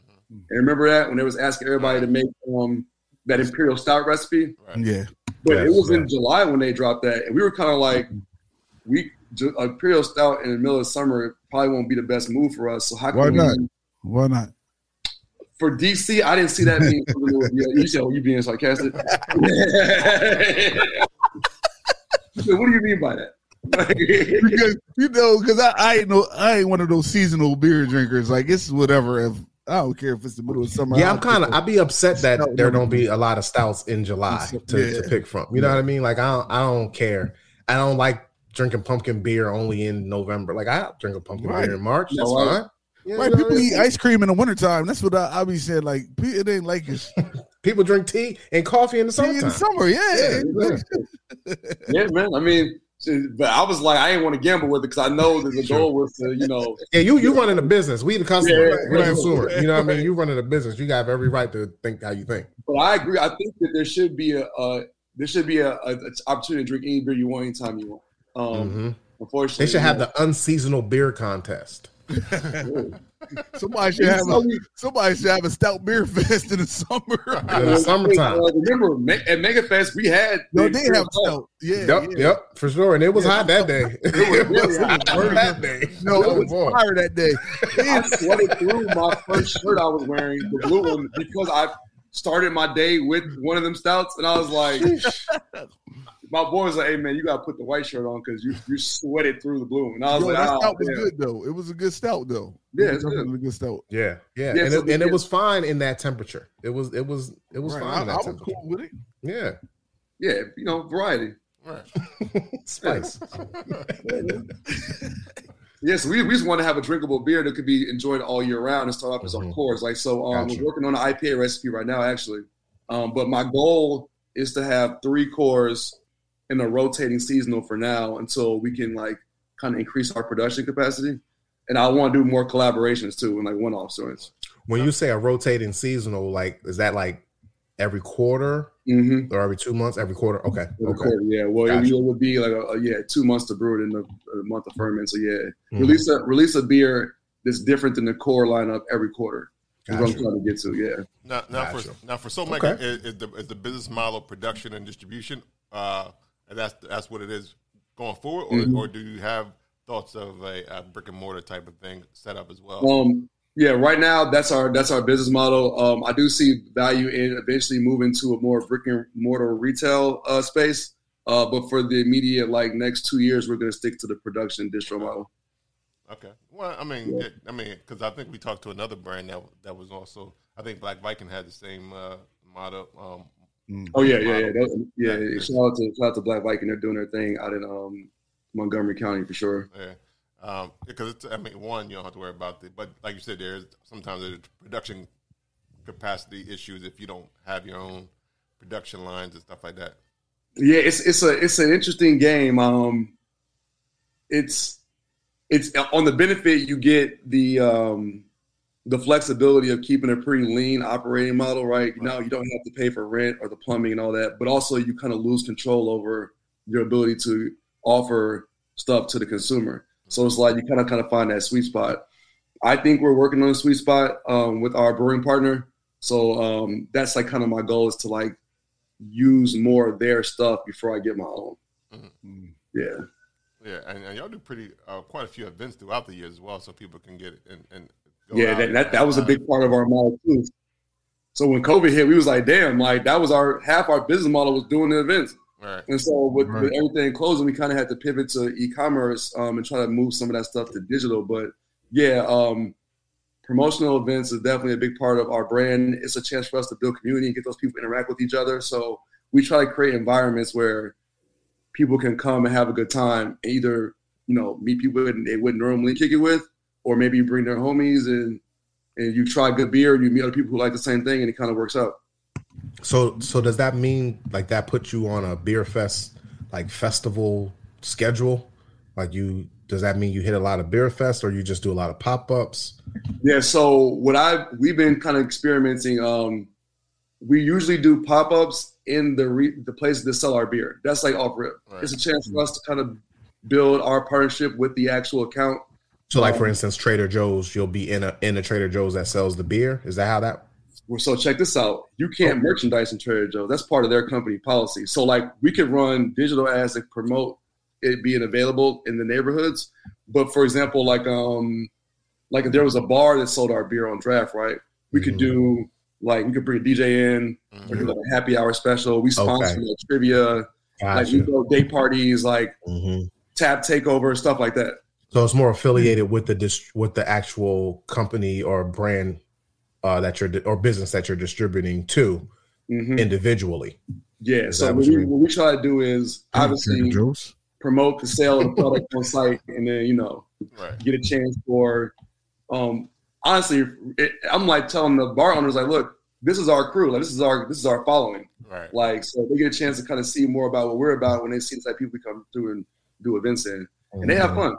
And remember that when they was asking everybody to make um, that Imperial Stout recipe? Right. Yeah. But yes, it was yes. in July when they dropped that. And we were kind of like, we Imperial Stout in the middle of summer probably won't be the best move for us. So how can Why we, not? Why not? For D C, I didn't see that being. You said, oh, you being sarcastic. So what do you mean by that? Because, you know, because I, I, ain't no, I ain't one of those seasonal beer drinkers. Like, it's whatever if. I don't care if it's the middle of summer. Yeah, I'm kind of. I'd be upset that there don't be a lot of stouts in July to, yeah. to pick from. You know yeah. what I mean? Like I don't. I don't care. I don't like drinking pumpkin beer only in November. Like I drink a pumpkin right. beer in March. That's so fine. Yeah, right? You know, people eat ice cream in the wintertime. That's what I, I be saying. Like it ain't like it's... people drink tea and coffee in the summer. In the summer, yeah, yeah, yeah. yeah, man. I mean. But I was like, I didn't want to gamble with it because I know that the goal was to, you know. Yeah, you you running a business. We the customer, yeah, right, we the consumer. Right. You know what I mean? You running a business. You have every right to think how you think. But I agree. I think that there should be a uh, there should be a, a, a opportunity to drink any beer you want anytime you want. Um, mm-hmm. Unfortunately, they should have the unseasonal beer contest. somebody should have a, somebody should have a stout beer fest in the summer. In the summertime. Uh, remember at Mega Fest we had no, they have stout. Yeah, yep, yeah. yep, for sure. And it was yeah. hot that day. It was, it was, it was hot that day. No, it was warm. Fire that day. I sweated through my first shirt I was wearing, the blue one, because I started my day with one of them stouts, and I was like, my boy was like, hey, man, you got to put the white shirt on because you you sweated through the blue. And I was Yo, like, that oh, stout was man. good, though. It was a good stout, though. Yeah, it was, good. It was a good stout. Yeah, yeah. yeah and, so it, and it was fine in that temperature. It was it was, it was right. fine I, in that I was temperature. Cool with it. Yeah. Yeah, you know, variety. Right. Spice. Yes, we, we just want to have a drinkable beer that could be enjoyed all year round and start off as mm-hmm. our cores. Like, so um, gotcha. we're working on an I P A recipe right now, actually. Um, but my goal is to have three cores in a rotating seasonal for now until we can like kind of increase our production capacity. And I want to do more collaborations too and like one-off stories. When you say a rotating seasonal, like is that like every quarter mm-hmm. or every two months, every quarter? Okay. Every okay. Quarter, yeah. Well, gotcha. it, it would be like a, a, yeah, two months to brew it in the a month of ferment. So yeah, mm-hmm. release a, release a beer that's different than the core lineup every quarter. Gotcha. That's what I'm trying to get to. Yeah. Now, now gotcha. for now for Soul Mega, okay. is, is the is the business model production and distribution? Uh, And that's that's what it is going forward, or, mm-hmm. or do you have thoughts of a, a brick and mortar type of thing set up as well? Um, yeah, right now that's our that's our business model. Um, I do see value in eventually moving to a more brick and mortar retail uh, space, uh, but for the immediate like next two years, we're going to stick to the production distro model. Okay. Well, I mean, yeah. it, I mean, because I think we talked to another brand that that was also I think Black Viking had the same uh, model. Um, Oh yeah, yeah, yeah, that, yeah. yeah. Shout out to shout out to Black Viking. They're doing their thing out in um, Montgomery County for sure. Yeah, Um, because it's, I mean, one, you don't have to worry about it, but like you said, there's sometimes there's production capacity issues if you don't have your own production lines and stuff like that. Yeah, it's it's a it's an interesting game. Um, it's it's on the benefit you get the um, the flexibility of keeping a pretty lean operating model, right? Now you don't have to pay for rent or the plumbing and all that, but also you kind of lose control over your ability to offer stuff to the consumer. So it's like you kind of kind of find that sweet spot. I think we're working on a sweet spot um, with our brewing partner. So um, that's like kind of my goal is to like use more of their stuff before I get my own. Mm-hmm. Yeah. Yeah. And, and y'all do pretty, uh, quite a few events throughout the year as well. So people can get it and, and go yeah, out that, and that that was a big part of our model too. So when COVID hit, we was like, damn, like that was our, half our business model was doing the events. Right. And so with, right. with everything closing, we kind of had to pivot to e-commerce um, and try to move some of that stuff to digital. But yeah, um, promotional events is definitely a big part of our brand. It's a chance for us to build community and get those people to interact with each other. So we try to create environments where people can come and have a good time, and either, you know, meet people they wouldn't normally kick it with, or maybe you bring their homies and, and you try good beer and you meet other people who like the same thing and it kind of works out. So so does that mean like that puts you on a beer fest like festival schedule? Like you does that mean you hit a lot of beer fest or you just do a lot of pop-ups? Yeah, so what I've we've been kind of experimenting. Um, we usually do pop-ups in the re, the places that sell our beer. That's like off rip. Right. It's a chance for us to kind of build our partnership with the actual account. So like um, for instance, Trader Joe's, you'll be in a in a Trader Joe's that sells the beer. Is that how that? So check this out. You can't okay. merchandise in Trader Joe's. That's part of their company policy. So like we could run digital ads that promote it being available in the neighborhoods. But for example, like um, like if there was a bar that sold our beer on draft, right? We mm-hmm. could do like we could bring a D J in, mm-hmm. or do like a happy hour special. We sponsor okay. trivia, gotcha. Like we go day parties, like mm-hmm. tap takeover, stuff like that. So it's more affiliated with the dist- with the actual company or brand. Uh, that you're or business that you're distributing to mm-hmm. individually. Yeah. Is so what we, what we try to do is obviously promote the sale of the product on site, and then you know right. get a chance for. Um, honestly, it, I'm like telling the bar owners like, look, this is our crew, like this is our this is our following. Right. Like so, they get a chance to kind of see more about what we're about when they see the type of people we come through and do events in, mm-hmm. and they have fun.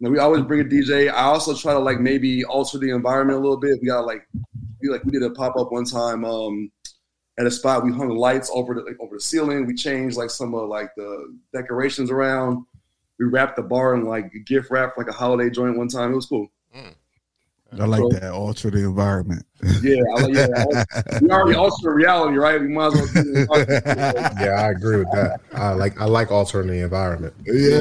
You know, we always bring a D J. I also try to like maybe alter the environment a little bit. We got like. We like we did a pop up one time um, at a spot. We hung lights over the like, over the ceiling. We changed like some of like the decorations around. We wrapped the bar in like gift wrap like a holiday joint one time. It was cool. Mm. I like so, that alter the environment. Yeah, I like, yeah, we already alter reality, right? We might as well. Do the yeah, I agree with that. I like I like altering the environment. Yeah,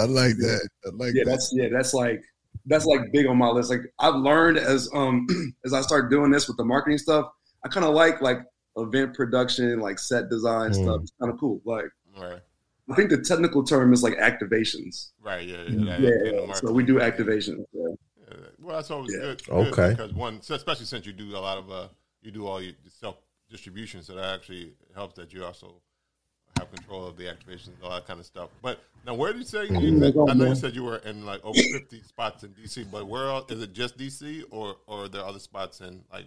I like that. I like yeah, that. That's yeah, that's like. That's like big on my list. Like I've learned as um as I start doing this with the marketing stuff, I kind of like like event production, like set design mm. stuff. It's kind of cool. Like right. I think the technical term is like activations. Right. Yeah. Yeah. yeah. yeah. So we do activations. Yeah. Yeah. Well, that's always yeah. good. good. Okay. Because one, especially since you do a lot of uh, you do all your self distribution, so that actually helps that you also have control of the activations, all that kind of stuff. But now, where did you say? You said, I know you said you were in like over fifty spots in D C, but where else, is it? Just D C, or or are there other spots in like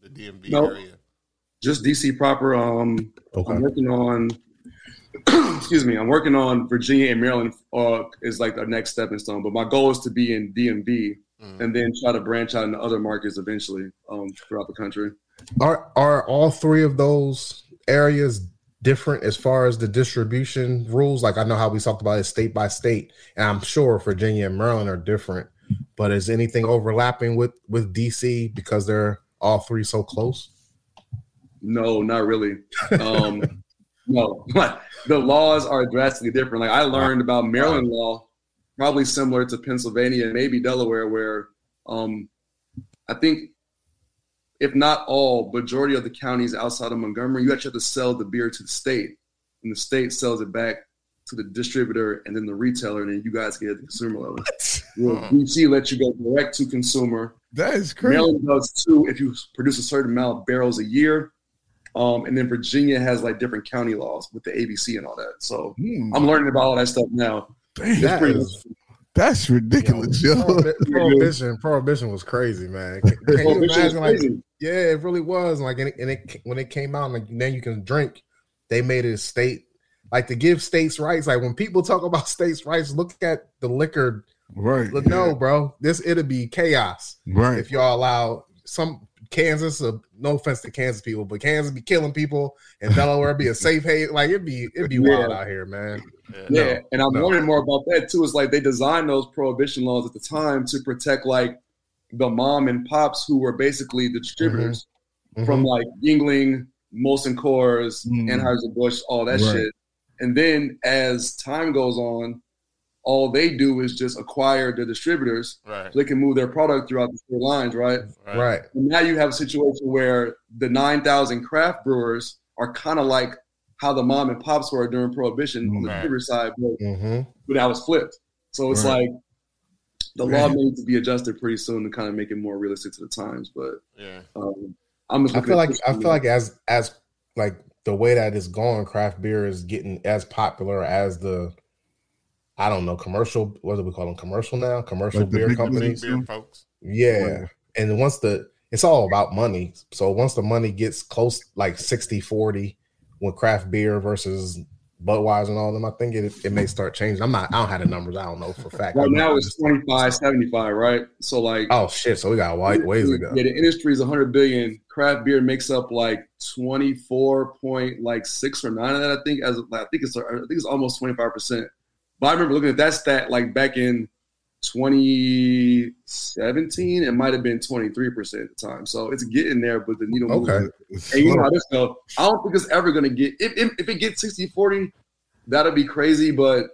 the D M V nope. area? Just D C proper. Um, okay. I'm working on. excuse me, I'm working on Virginia and Maryland. Uh, is like our next stepping stone. But my goal is to be in D M V mm. and then try to branch out into other markets eventually um, throughout the country. Are are all three of those areas different as far as the distribution rules? Like I know how we talked about it state by state, and I'm sure Virginia and Maryland are different, but is anything overlapping with, with D C because they're all three so close? No, not really. Um, no, the laws are drastically different. Like I learned about Maryland law, probably similar to Pennsylvania, maybe Delaware, where um, I think if not all, majority of the counties outside of Montgomery, you actually have to sell the beer to the state, and the state sells it back to the distributor and then the retailer, and then you guys get at the consumer level. D C lets you go direct to consumer. That is crazy. Maryland does too if you produce a certain amount of barrels a year, um, and then Virginia has like different county laws with the A B C and all that. So mm. I'm learning about all that stuff now. Dang, that is, That's ridiculous, yo. yo. Prohibition, prohibition, prohibition was crazy, man. Can, can you imagine, like, yeah, it really was. Like, and it, and it when it came out, like now you can drink. They made it a state, like to give states' rights. Like when people talk about states' rights, look at the liquor. Right. Look, yeah. No, bro, this it'll be chaos. Right. If y'all allow some Kansas, uh, no offense to Kansas people, but Kansas be killing people, and Delaware be a safe haven. Like it'd be it'd be wild yeah. out here, man. Yeah, no, yeah. and I'm no. wondering more about that too. It's like they designed those prohibition laws at the time to protect like the mom and pops who were basically the distributors mm-hmm. from mm-hmm. like Yuengling, Molson Coors, mm-hmm. Anheuser-Busch, all that right. shit. And then as time goes on, all they do is just acquire the distributors. Right. So they can move their product throughout the store lines, right? Right. right. And now you have a situation where the nine thousand craft brewers are kind of like how the mom and pops were during Prohibition mm-hmm. on the distributor side, but, mm-hmm. but that was flipped. So it's right. like the right. law needs to be adjusted pretty soon to kind of make it more realistic to the times. But yeah, um, I'm just I feel like I feel like as as like the way that it's going, craft beer is getting as popular as the I don't know commercial. What do we call them? Commercial now, commercial like beer big, companies, big beer folks. Yeah, and once the it's all about money. So once the money gets close, like sixty forty with craft beer versus Budweiser and all of them, I think it, it may start changing. I'm not, I don't have the numbers. I don't know for a fact. Right now it's twenty-five, seventy-five, right? So like, oh shit. So we got white ways to go. Yeah, the industry is a hundred billion. Craft beer makes up like twenty-four point six or nine of that. I think as I think it's, I think it's almost twenty-five percent. But I remember looking at that stat like back in twenty seventeen, it might have been twenty-three percent at the time. So it's getting there, but the needle moves. Okay. And you know how this goes. I don't think it's ever going to get – if if it gets sixty forty, that'll be crazy, but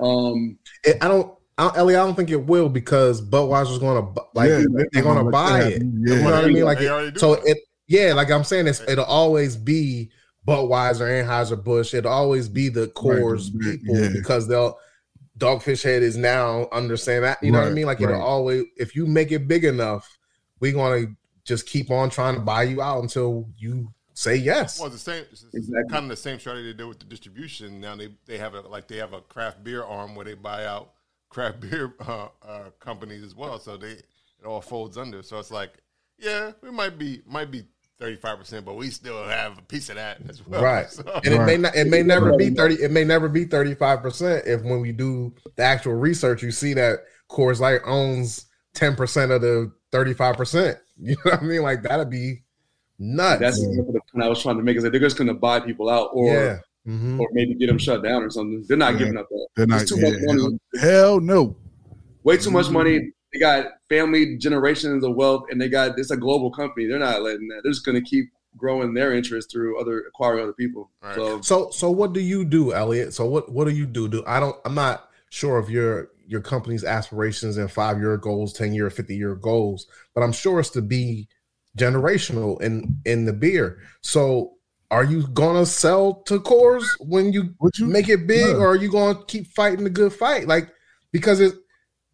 um, – I don't – Ellie, I don't think it will because Budweiser's going to – like, yeah, they're, they're going to buy it. Yeah. You know what I mean? Like, it, so, it, yeah, like I'm saying, it's, it'll always be Budweiser, Anheuser-Busch. It'll always be the Coors right. people yeah. because they'll – Dogfish Head is now understand that, you know right, what I mean? Like, right. it'll always, if you make it big enough, we're going to just keep on trying to buy you out until you say yes. Well, it's the same, it's exactly. kind of the same strategy they do with the distribution. Now they, they have a, like, they have a craft beer arm where they buy out craft beer uh, uh, companies as well. So they, it all folds under. So it's like, yeah, we might be, might be thirty-five percent, but we still have a piece of that as well. Right. So. And it may not, it may never be thirty, it may never be thirty-five percent if when we do the actual research, you see that Coors Light owns ten percent of the thirty-five percent. You know what I mean? Like that'd be nuts. That's the point I was trying to make is that they're just gonna buy people out or yeah. mm-hmm. or maybe get them shut down or something. They're not yeah. giving up that. They're not, too yeah. much money. Hell no. Way too much money. They got family generations of wealth, and they got it's a global company. They're not letting that. They're just going to keep growing their interest through other acquiring other people. Right. So, so, so what do you do, Elliot? So, what, what do you do? Do I don't? I'm not sure of your your company's aspirations and five year goals, ten year, fifty year goals, but I'm sure it's to be generational in in the beer. So, are you going to sell to Coors when you, you make it big, no. or are you going to keep fighting the good fight? Like because it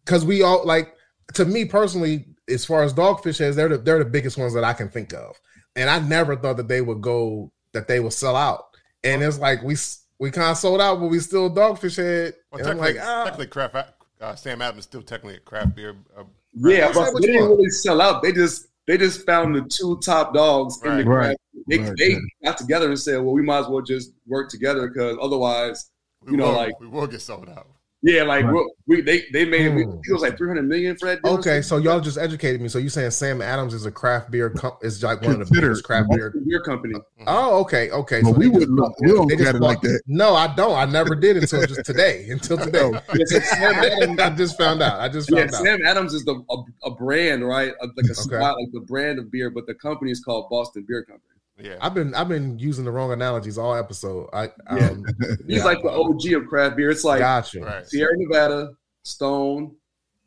because we all like. To me personally, as far as Dogfish Heads, they're the, they're the biggest ones that I can think of, and I never thought that they would go that they would sell out. And it's like we we kind of sold out, but we still Dogfish Head. Well, and I'm like, ah. technically, craft uh, Sam Adams is still technically a craft beer. Uh, yeah, but they didn't really sell out. They just they just found the two top dogs right, in the craft. Right, they right, they right. got together and said, well, we might as well just work together because otherwise, we you know, will, like we will get sold out. Yeah, like right. we they they made it was like three hundred million dollars for that deal. Okay, so y'all just educated me. So you're saying Sam Adams is a craft beer com- is like one of the biggest craft beer beer company. Oh, okay, okay. But so we would not look at it like that. No, I don't. I never did until just today. Until today, yeah, so Sam Adams, I just found out. I just found yeah, out. Sam Adams is the a, a brand, right? A, like a spot, okay. like the brand of beer, but the company is called Boston Beer Company. Yeah. I've been I've been using the wrong analogies all episode. I, yeah. um, He's yeah. like the O G of craft beer. It's like gotcha. Right. Sierra Nevada, Stone,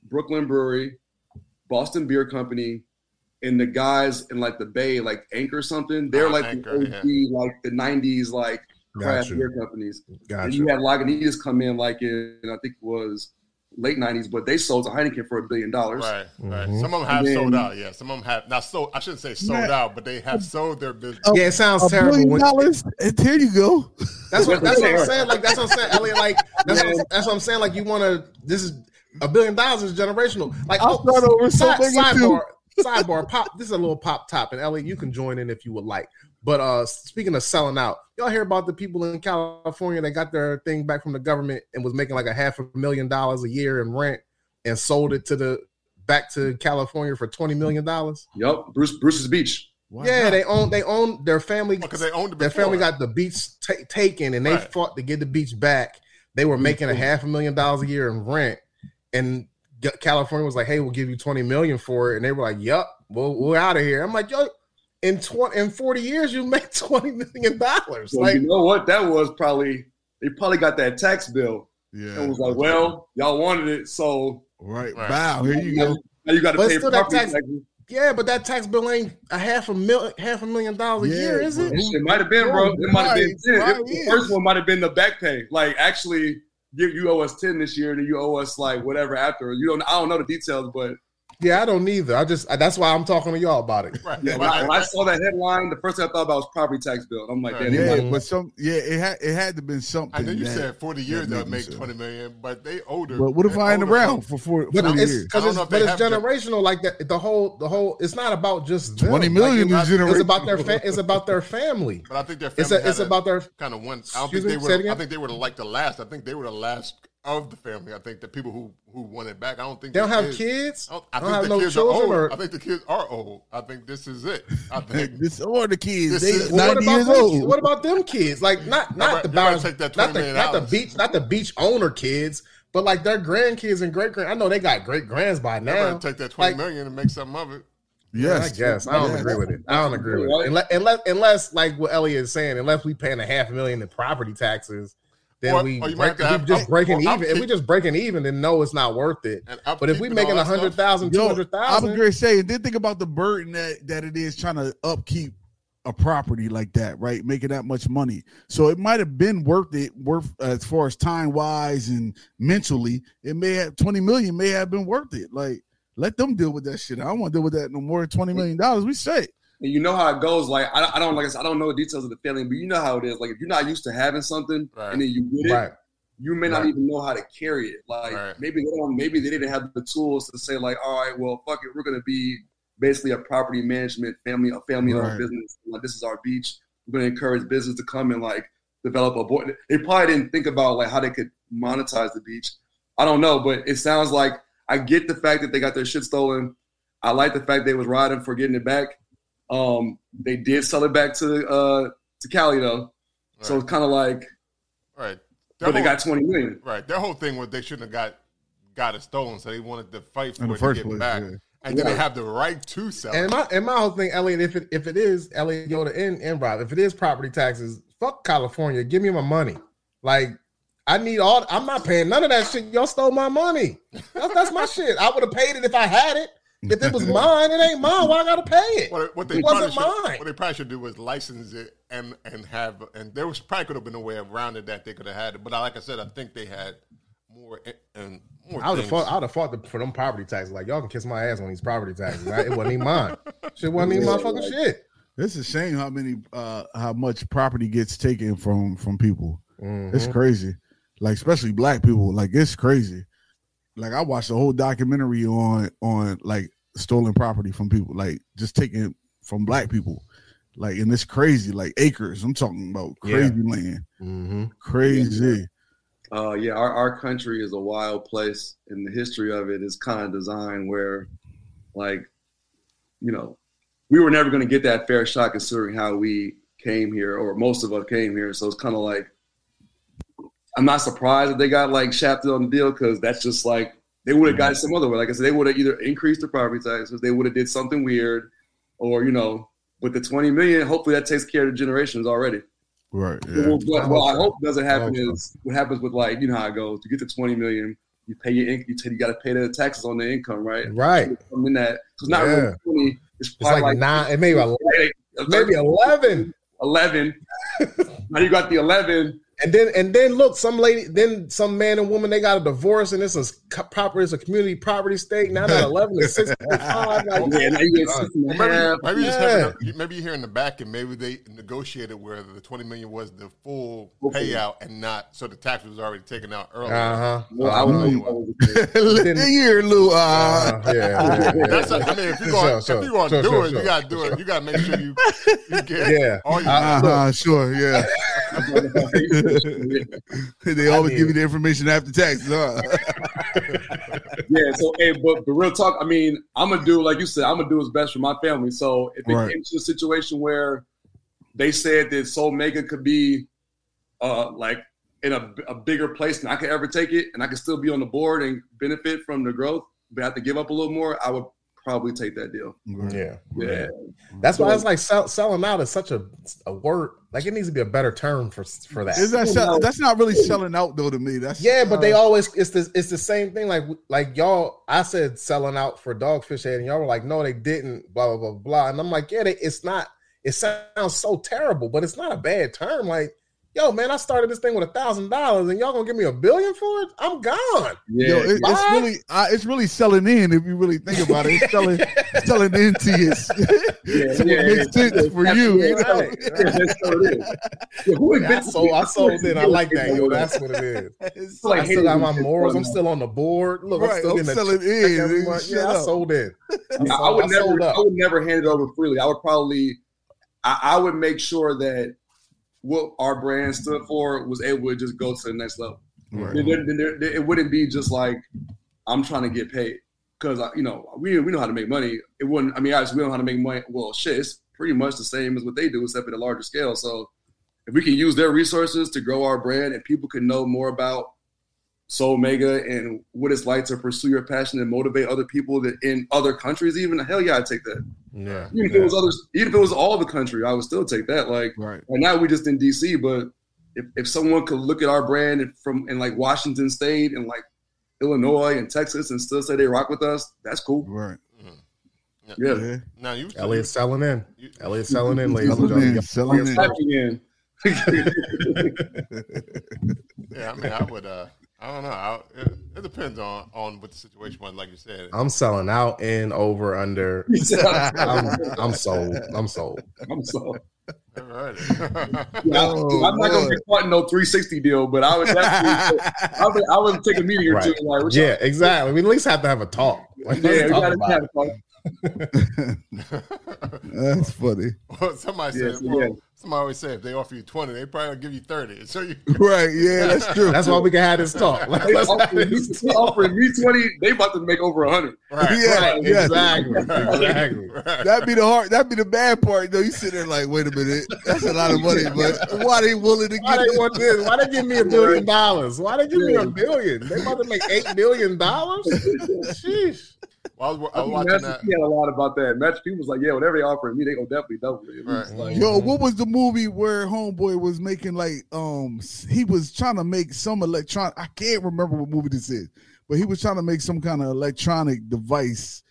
Brooklyn Brewery, Boston Beer Company, and the guys in like the Bay, like Anchor something. They're oh, like Anchor, the O G, yeah. like the nineties, like craft gotcha. Beer companies. Gotcha. And you had Lagunitas come in like in I think it was late nineties, but they sold to Heineken for a billion dollars. Right, right. Mm-hmm. Some of them have then, sold out. Yeah, some of them have not sold. I shouldn't say sold man. out, but they have sold their business. Yeah, it sounds a terrible. Billion dollars. There you go. That's what that's what I'm saying. Like that's what I'm saying, Elliot. Like that's, what, that's what I'm saying. Like you want to. This is A billion dollars is generational. Like, I'll oh, start over side, so sidebar, sidebar, pop. This is a little pop top, and Elliot, you can join in if you would like. But uh, speaking of selling out, y'all hear about the people in California that got their thing back from the government and was making like a half a million dollars a year in rent and sold it to the back to California for twenty million dollars. Yep, Bruce Bruce's Beach. Why yeah, not? they own they own their family because oh, they owned it their family got the beach t- taken and they right. fought to get the beach back. They were making a half a million dollars a year in rent, and California was like, "Hey, we'll give you twenty million for it," and they were like, "Yup, well, we're out of here." I'm like, "Yo, in twenty in forty years, you make twenty million dollars." Well, like, you know what? That was probably they probably got that tax bill. Yeah, it was like, "Well, y'all wanted it, so right." Wow, here you go. Now you got to pay property tax. tax. Yeah, but that tax bill ain't a half a mil, half a million dollars yeah, a year, is it? It might have been, bro. It right, might have been ten. Right, it, the first one might have been the back pay. Like, actually, you, you owe us ten this year, and you owe us like whatever after. You don't. I don't know the details, but yeah, I don't either. I just I, that's why I'm talking to y'all about it. Right. Yeah, when, right. I, when I saw that headline, the first thing I thought about was property tax bill. I'm like, right. yeah, yeah but some yeah, it had it had to been something. I know you that, said forty years they'll make so. twenty million, but they older. But what if I ain't around for forty, forty it's, years? Because it's, but it's generational. To. Like that, the whole the whole. It's not about just them. twenty million like, is generational. It's about their fa- it's about their family. But I think their family. It's, a, it's a, about their kind of one. I don't think me, they were. I think they were like the last. I think they were the last. Of the family, I think the people who, who want it back, I don't think they don't have kids. kids. I, don't, I, I don't think have the no kids children. Are old. Or... I think the kids are old. I think this is it. I think this or the kids. They is, well, what about years old. Kids? What about them kids? Like not not right, the buyers, take that not the not the beach not the beach owner kids, but like their grandkids and great grand. I know they got great grands by now. Take that twenty like, million and make something of it. Yes, I guess I don't yes. agree with it. I don't agree with it unless unless, unless like what Elliot is saying. Unless we paying a half a million in property taxes. Then or, we, or break, we have, just breaking even. Keep, if we just breaking even, then no, it's not worth it. But if we making a hundred thousand, two hundred thousand, I'm gonna say. Then think about the burden that, that it is trying to upkeep a property like that, right? Making that much money, so it might have been worth it. Worth uh, as far as time wise and mentally, it may have twenty million may have been worth it. Like let them deal with that shit. I don't want to deal with that no more than twenty million dollars. We say. And you know how it goes. Like I, I don't like I, said, I don't know the details of the feeling, but you know how it is. Like if you're not used to having something right. and then you get it, right. you may right. not even know how to carry it. Like right. maybe they don't, maybe they didn't have the tools to say like, all right, well, fuck it, we're gonna be basically a property management family, a family-owned right. business. Like this is our beach. We're gonna encourage business to come and like develop a board. They probably didn't think about like how they could monetize the beach. I don't know, but it sounds like I get the fact that they got their shit stolen. I like the fact they was riding for getting it back. Um, they did sell it back to uh to Cali though, right. so it's kind of like, right? Their but whole, they got twenty million, right? Their whole thing was they shouldn't have got got it stolen, so they wanted to fight for it to get place, back, yeah. and yeah. then they have the right to sell. And it. my and my whole thing, Elliot, if it if it is Elliot Yoda and and Rob, if it is property taxes, fuck California, give me my money, like. I need all. I'm not paying none of that shit. Y'all stole my money. That's, that's my shit. I would have paid it if I had it. If it was mine, it ain't mine. Why I gotta pay it? What, what they it wasn't should, mine. What they probably should do was license it and and have and there was probably could have been a way around it that they could have had it. But I, like I said, I think they had more and more. I would have fought. I would have fought the, for them property taxes. Like y'all can kiss my ass on these property taxes. Right? It wasn't even mine. Shit wasn't even my fucking shit. It's a shame how many uh, how much property gets taken from from people. Mm-hmm. It's crazy. Like especially black people. Like it's crazy. Like I watched a whole documentary on on like stolen property from people, like just taking from black people, like and it's crazy, like acres. I'm talking about crazy yeah. land, mm-hmm. crazy. Uh, yeah, our our country is a wild place, and the history of it is kind of designed where, like, you know, we were never going to get that fair shot considering how we came here, or most of us came here. So it's kind of like. I'm not surprised that they got like shafted on the deal because that's just like they would have got it some other way. Like I said, they would have either increased the property taxes, they would have did something weird, or you know, with the twenty million, hopefully that takes care of the generations already. Right. Yeah. Well, what, what I hope doesn't happen is what happens with like you know how it goes. You get the twenty million, you pay your income, you, t- you got to pay the taxes on the income, right? Right. In that, so it's not yeah. really twenty. It's probably it's like, like nine. It maybe eleven. Maybe eleven. Eleven. Now you got the eleven. And then and then look, some lady, then some man and woman, they got a divorce, and it's a property is a community property stake. Now that eleven to six point five. Like, yeah, now you uh, maybe, half. maybe, yeah. just a, maybe you're here in the back, and maybe they negotiated where the twenty million was the full okay. payout, and not so the tax was already taken out earlier. Uh-huh. Well, uh-huh. I would know the year, Lou. Uh, uh, yeah, yeah, yeah. That's a, I mean, if you're going so, to so, so, do so, it, so, you got to do so. it. You got to make sure you, you get yeah. all you uh, do. Uh, sure, yeah. They always give you the information after taxes, huh? Yeah, so hey, but, but real talk, I mean, I'm gonna do, like you said, I'm gonna do what's best for my family. So if it right. came to a situation where they said that Soul Mega could be uh like in a, a bigger place than I could ever take it, and I could still be on the board and benefit from the growth, but I have to give up a little more, I would probably take that deal. Yeah. Yeah. That's why it's like sell, selling out is such a, a word. Like it needs to be a better term for, for that. Is that sell, that's not really selling out though to me. That's yeah, but uh, they always, it's the, it's the same thing. Like, like y'all, I said selling out for Dogfish Head and y'all were like, no, they didn't, blah, blah, blah, blah. And I'm like, yeah, they, it's not, it sounds so terrible, but it's not a bad term. Like, yo, man, I started this thing with a thousand dollars, and y'all gonna give me a billion for it? I'm gone. Yeah, yo, it, it's really, uh, it's really selling in if you really think about it. It's selling, it's selling into it. Yeah, so yeah, it makes yeah, sense yeah. for that's you. you know? Right. That's what it is. Yeah, who yeah, I sold, I sold in. I like that, yo. That's what it is. It's like I still got my morals. I'm still on the board. Look, right, I'm still I'm in the selling in. Like, yeah, I sold in. I, mean, I, sold, I would I never, I would never hand it over freely. I would probably, I, I would make sure that what our brand stood for was able to just go to the next level. Right. There, there, there, it wouldn't be just like, I'm trying to get paid. Because, you know, we we know how to make money. It wouldn't, I mean, obviously we don't know how to make money. Well, shit, it's pretty much the same as what they do, except at a larger scale. So if we can use their resources to grow our brand and people can know more about Soul Mega and what it's like to pursue your passion and motivate other people that in other countries, even, hell yeah, I'd take that. Yeah. Even if yeah. it was others, even if it was all the country, I would still take that. Like right. right now we just in D C, but if, if someone could look at our brand and from in like Washington State and like Illinois and Texas and still say they rock with us, that's cool. Right. Mm-hmm. Yeah. yeah. Now you Elliot's selling in. You, Elliot's selling in, ladies and gentlemen. Selling in. Yeah, I mean I would uh I don't know. I, it, it depends on, on what the situation was, like you said. I'm selling out in, over, under. I'm, I'm sold. I'm sold. I'm sold. All right. Yeah, oh, I'm not going to be caught in no three sixty deal, but I would definitely I would, I would take a meeting or right. two. Like, yeah, talking? exactly. We at least have to have a talk. Like, yeah, we got to have a talk. That's funny. Well, somebody yes, said, well, yeah. somebody always say if they offer you twenty, they probably give you thirty. So you right, yeah, that's true. That's why we can have this talk. Like, they offering, me, this talk. offering me twenty, they about to make over a hundred. Right, yeah, right, yes. exactly, exactly. Right. That'd be the hard. That'd be the bad part. Though you sit there like, wait a minute, that's a lot of money. But why they willing to why give they want this? Why they give me a billion dollars? Why they give me a billion? They about to make eight billion dollars. Sheesh. Well, I was, I was I watching Matthew, that. He had a lot about that. Matthew P was like, "Yeah, whatever they offering me, they gonna definitely double it." Right. Like, yo, what was the movie where Homeboy was making like um he was trying to make some electronic? I can't remember what movie this is, but he was trying to make some kind of electronic device,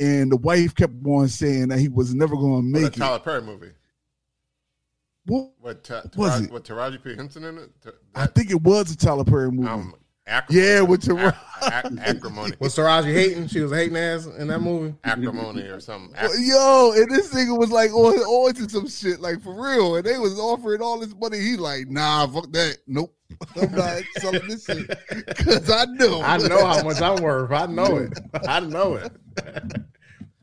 and the wife kept on saying that he was never gonna make well, it. Tyler Perry movie. What? What, ta- was Taraji, it? What Taraji P Henson in it? Ta- I think it was a Tyler Perry movie. Um, Acrimony. Yeah, with your ac- ac- acrimony. Was Taraji hating? She was hating ass in that movie. Acrimony or something. Ac- Yo, and this nigga was like on oh, into some shit, like for real. And they was offering all this money. He like, nah, fuck that. Nope. I'm not selling this shit. Cause I know. I know how much I'm worth. I know it. I know it.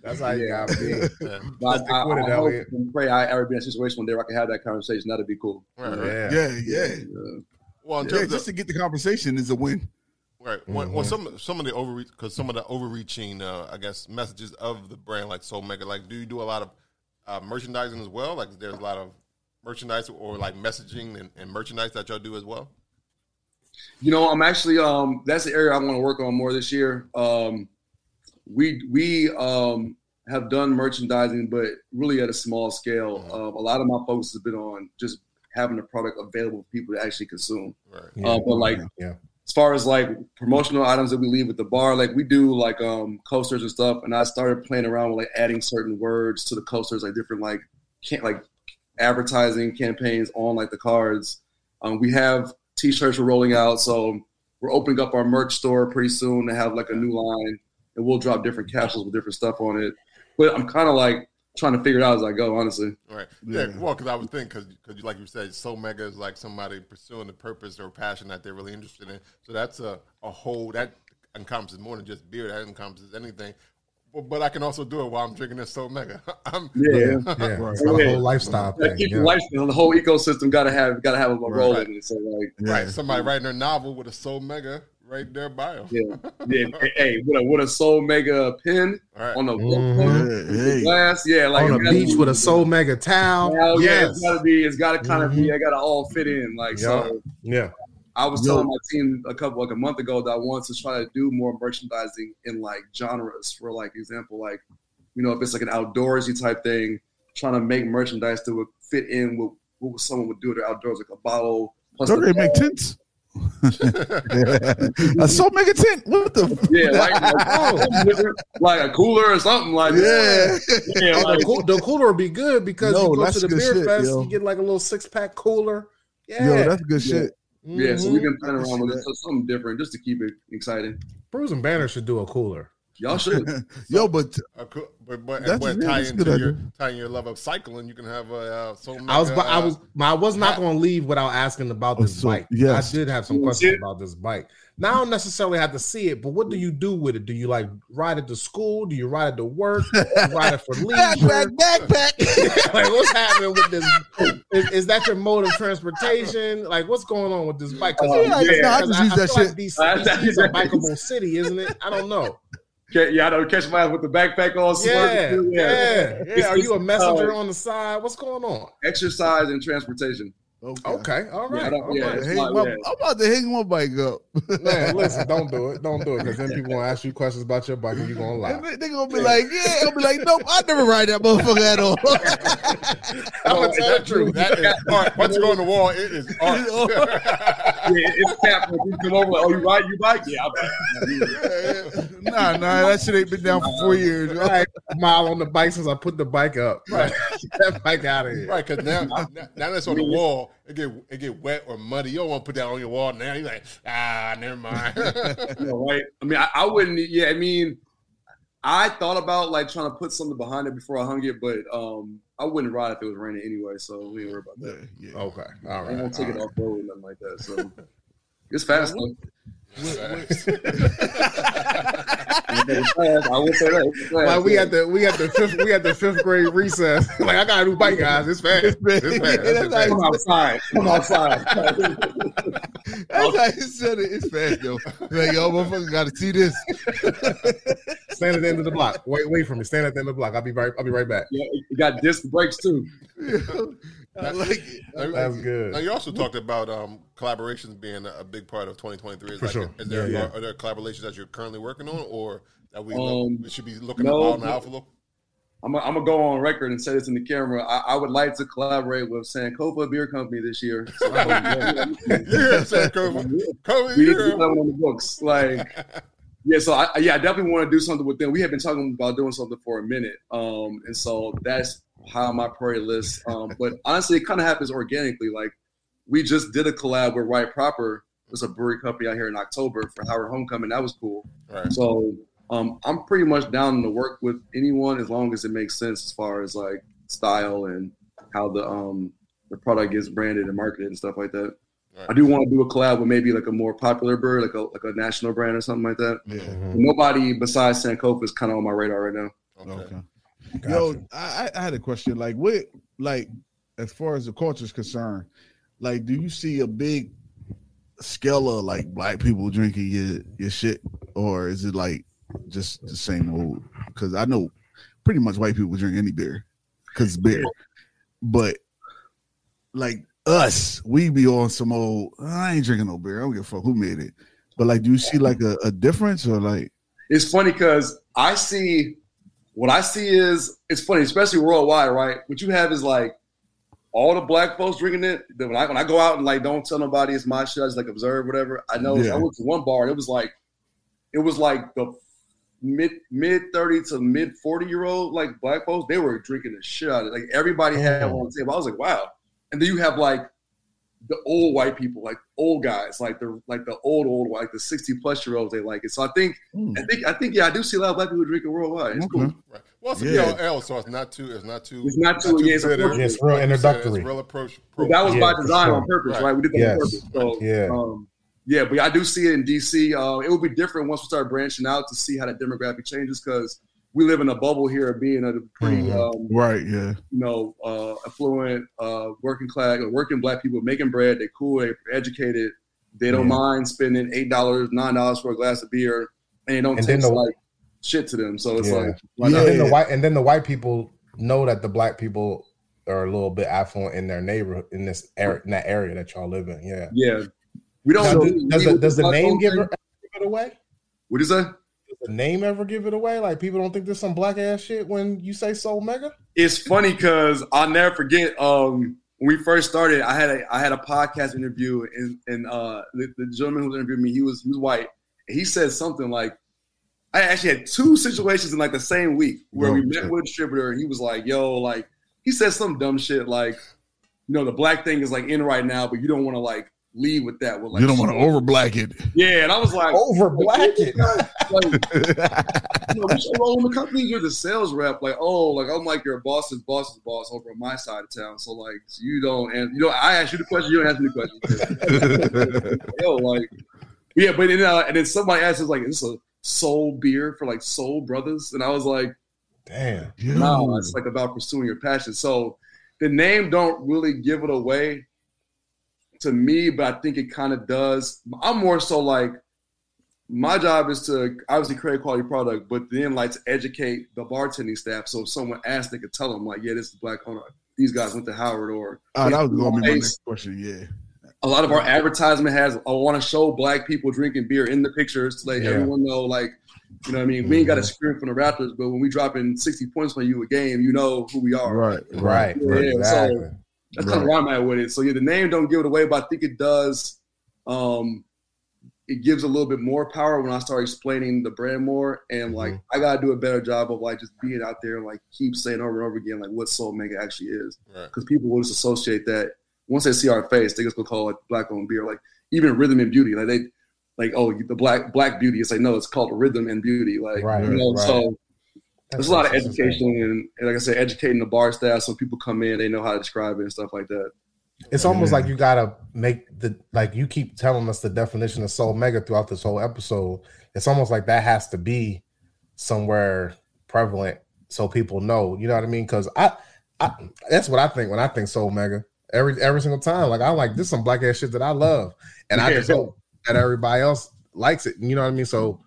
That's how you gotta be. Yeah. But I, I, I, I hope and pray I ever be in a situation one day where I can have that conversation. That'd be cool. Right, right. Yeah, yeah. yeah. yeah. yeah. Well, in terms yeah, just of, to get the conversation is a win, right? Well, mm-hmm. well some some of the overreach because some of the overreaching, uh, I guess, messages of the brand like Soul Mega. Like, do you do a lot of uh, merchandising as well? Like, there's a lot of merchandise or like messaging and, and merchandise that y'all do as well. You know, I'm actually um, that's the area I want to work on more this year. Um, we we um, have done merchandising, but really at a small scale. Mm-hmm. Um, a lot of my focus has been on just having the product available for people to actually consume. Right. Yeah, uh, but like, yeah. as far as like promotional items that we leave at the bar, like we do like um, coasters and stuff. And I started playing around with like adding certain words to the coasters, like different, like can't like advertising campaigns on like the cards. Um, we have t-shirts we're rolling out. So We're opening up our merch store pretty soon to have like a new line, and we'll drop different capsules with different stuff on it. But I'm kind of like trying to figure it out as I go, honestly. Right. Yeah, yeah. Well, because I would think, because like you said, Soul Mega is like somebody pursuing the purpose or passion that they're really interested in. So that's a, a whole, that encompasses more than just beer. That encompasses anything. But, but I can also do it while I'm drinking this Soul Mega. I'm, yeah. yeah. Right. It's okay. The whole lifestyle thing. Keep yeah. the lifestyle, the whole ecosystem got to have got to have a role right. in it. So like, yeah. Right. Somebody yeah. writing their novel with a Soul Mega. Right there, bio. Yeah, yeah. Hey, with a, with a Soul Mega pin right. on the mm, yeah, yeah. glass, yeah, like on a beach be, with a Soul Mega towel. Well, yes. Yeah, it's gotta be. It's gotta kind of mm-hmm. be. I gotta all fit in. Like yeah. so, yeah. I was Yo. telling my team a couple like a month ago that I want to try to do more merchandising in like genres. For like example, like you know, if it's like an outdoorsy type thing, trying to make merchandise that would fit in with what someone would do to outdoors, like a bottle. Plus Don't they make tents? A Soul Mega tent? What the? F- yeah, like, like, oh, like a cooler or something like that. Yeah, yeah like, the cooler would be good because no, you go to the beer shit, fest, yo. you get like a little six pack cooler. Yeah, yo, that's good yeah. shit. Yeah, mm-hmm. so we can plan around with it, so something different just to keep it exciting. Brews and Banter should do a cooler. Y'all should. So, yo, but a co- but but, that's but tie into your idea. tie in your love of cycling, you can have a uh, Soul Mega. I was I was I was not going to leave without asking about this oh, so, bike. Yes. I did have some you questions about this bike. Now I don't necessarily have to see it, but what do you do with it? Do you like ride it to school? Do you ride it to work? Do you ride it for leisure? Backpack, backpack. Like what's happening with this? Is, is that your mode of transportation? Like what's going on with this bike? Cause, oh, yeah, like, yeah. No, I just I, use I that shit. Like D C is a bikeable city, isn't it? I don't know. Yeah, I don't catch my ass with the backpack on. Yeah, yeah, yeah. Are you a messenger uh, on the side? What's going on? Exercise and transportation. Okay, okay. all right. Yeah, all yeah, right. Hang my, I'm about to hang my bike up. Man, listen, don't do it. Don't do it because then people going to ask you questions about your bike and you're going to lie. They're they going to be yeah. like, yeah. I'll be like, nope, I never ride that motherfucker at all. I'm going to tell the truth. That is art. Once you go on the wall, it is art. yeah, it's capped. You come over, oh, you ride your bike? Yeah, I'll yeah, yeah. Nah, nah, that shit ain't been down for four years. All right. Mile on the bike since I put the bike up. Right. Get that bike out of here. Right, because now, now, now that's on the wall. It get it get wet or muddy. You don't want to put that on your wall now. You're like, ah, never mind. Yeah, right? I mean, I, I wouldn't. Yeah, I mean, I thought about like trying to put something behind it before I hung it, but um, I wouldn't ride if it was raining anyway. So we ain't worry about that. Yeah, yeah. Okay, all right. I won't take all it right. off road or nothing like that. So it's fast. What, what, I will say that. Like we at the we at the fifth we at the fifth grade recess. Like I got a new bike, guys. It's fast. It's fast. It's fast. It's fast. Like, come outside. Come outside. That's how he said it. It's fast, yo. Like yo, motherfucker, gotta see this. Stand at the end of the block. Wait, wait for me. Stand at the end of the block. I'll be right. I'll be right back. Yeah, you got disc brakes too. Yeah. I like it. That's, That's good. Now you also talked about um, collaborations being a, a big part of twenty twenty-three. For like, sure. Is there, yeah, yeah. Are, are there collaborations that you're currently working on, or that we, um, look, we should be looking no, about now for? Look? I'm gonna go on record and say this in the camera. I, I would like to collaborate with Sankofa Beer Company this year. So yeah, Sankofa. We need to do that one on the books. Like, yeah. So I, yeah, I definitely want to do something with them. We have been talking about doing something for a minute, um, and so that's. High on my priority list, um, but honestly, it kind of happens organically. Like we just did a collab with Right Proper. It's a brewery company out here in October for Howard homecoming. That was cool. Right. So um, I'm pretty much down to work with anyone as long as it makes sense as far as like style and how the um, the product gets branded and marketed and stuff like that. Right. I do want to do a collab with maybe like a more popular brewery, like a like a national brand or something like that. Yeah. Nobody besides Sankofa is kind of on my radar right now. Okay. okay. Gotcha. Yo, I, I had a question. Like, what, like, as far as the culture is concerned, like, do you see a big scale of like black people drinking your your shit, or is it like just the same old? Because I know pretty much white people drink any beer because beer, but like us, we be on some old. I ain't drinking no beer. I don't give a fuck who made it. But like, do you see like a, a difference or like? It's funny because I see. What I see is, it's funny, especially worldwide, right? What you have is like all the black folks drinking it. Then when I when I go out and like don't tell nobody it's my shit, I just like observe whatever. I know yeah. I went to one bar and it was like, it was like the mid mid thirty to mid forty year old like black folks. They were drinking the shit out of it. Like everybody had on the table. I was like, wow. And then you have like the old white people, like old guys, like the like the old old like the sixty plus year olds. They like it. So I think mm. I think I think yeah, I do see a lot of black people drinking worldwide. It's mm-hmm. cool. Right. Well, it's yeah. a P L L, so it's not too it's not too it's not too, not too yeah, it's, it's real introductory. It's real approach. So that was yeah, by design sure. on purpose, right? right? We did that yes. on purpose. So, yeah. Um, yeah, but I do see it in D C. Uh, it would be different once we start branching out to see how the demographic changes, because we live in a bubble here of being a pretty mm-hmm. um, right, yeah, you know, uh, affluent, uh, working class, working black people making bread. They're cool, they're educated, they don't yeah. mind spending eight dollars, nine dollars for a glass of beer, and it don't and taste the, like shit to them. So it's yeah. like, like yeah, and, then the white, and then the white people know that the black people are a little bit affluent in their neighborhood, in this area, in that area that y'all live in. Yeah, yeah. We don't. Now, know, does, we, does, we, does the name give, her, give it away? What is that? The name ever give it away? Like, people don't think there's some black ass shit when you say Soul Mega? It's funny because I'll never forget um when we first started, I had a I had a podcast interview, and and uh the, the gentleman who interviewed me, he was he was white, and he said something like, I actually had two situations in like the same week where oh, we met with a distributor, and he was like, yo, like, he said some dumb shit like, you know, the black thing is like in right now, but you don't want to like leave with that. With like, you don't want to over black it. Yeah, and I was like, over black it. Like, you know, you own the company, you're the sales rep. Like, oh, like I'm like your boss's boss's boss over on my side of town. So like, so you don't, and you know, I asked you the question, you don't ask me the question. Yo, like, yeah, but then uh, and then somebody asked us like, is this a soul beer for like soul brothers? And I was like, damn, no, nah, it's like about pursuing your passion. So the name don't really give it away to me, but I think it kind of does. I'm more so like, my job is to obviously create a quality product, but then like to educate the bartending staff. So if someone asks, they could tell them like, yeah, this is black owner. These guys went to Howard or. Oh, that was going to be my next question. Yeah. A lot of our advertisement has, I want to show black people drinking beer in the pictures to let yeah. everyone know, like, you know what I mean? We ain't got to scream from the Raptors, but when we drop in sixty points on you a game, you know who we are. Right, right, yeah, right. Exactly. So, that's right. Kind of where I'm at with it. So yeah, the name don't give it away, but I think it does. Um, it gives a little bit more power when I start explaining the brand more, and like mm-hmm. I gotta do a better job of like just being out there and like keep saying over and over again like what Soul Mega actually is, because right. people will just associate that once they see our face, they just go call it black-owned beer. Like even Rhythm and Beauty, like they like oh the black black beauty. It's like no, it's called Rhythm and Beauty. Like right, you know right. so. There's a lot of education and, and, like I said, educating the bar staff so people come in, they know how to describe it and stuff like that. It's almost yeah. like you gotta make the like you keep telling us the definition of Soul Mega throughout this whole episode. It's almost like that has to be somewhere prevalent so people know. You know what I mean? Because I, I, that's what I think when I think Soul Mega every every single time. Like I'm like, this is some black ass shit that I love, and yeah. I just hope that everybody else likes it. You know what I mean? So.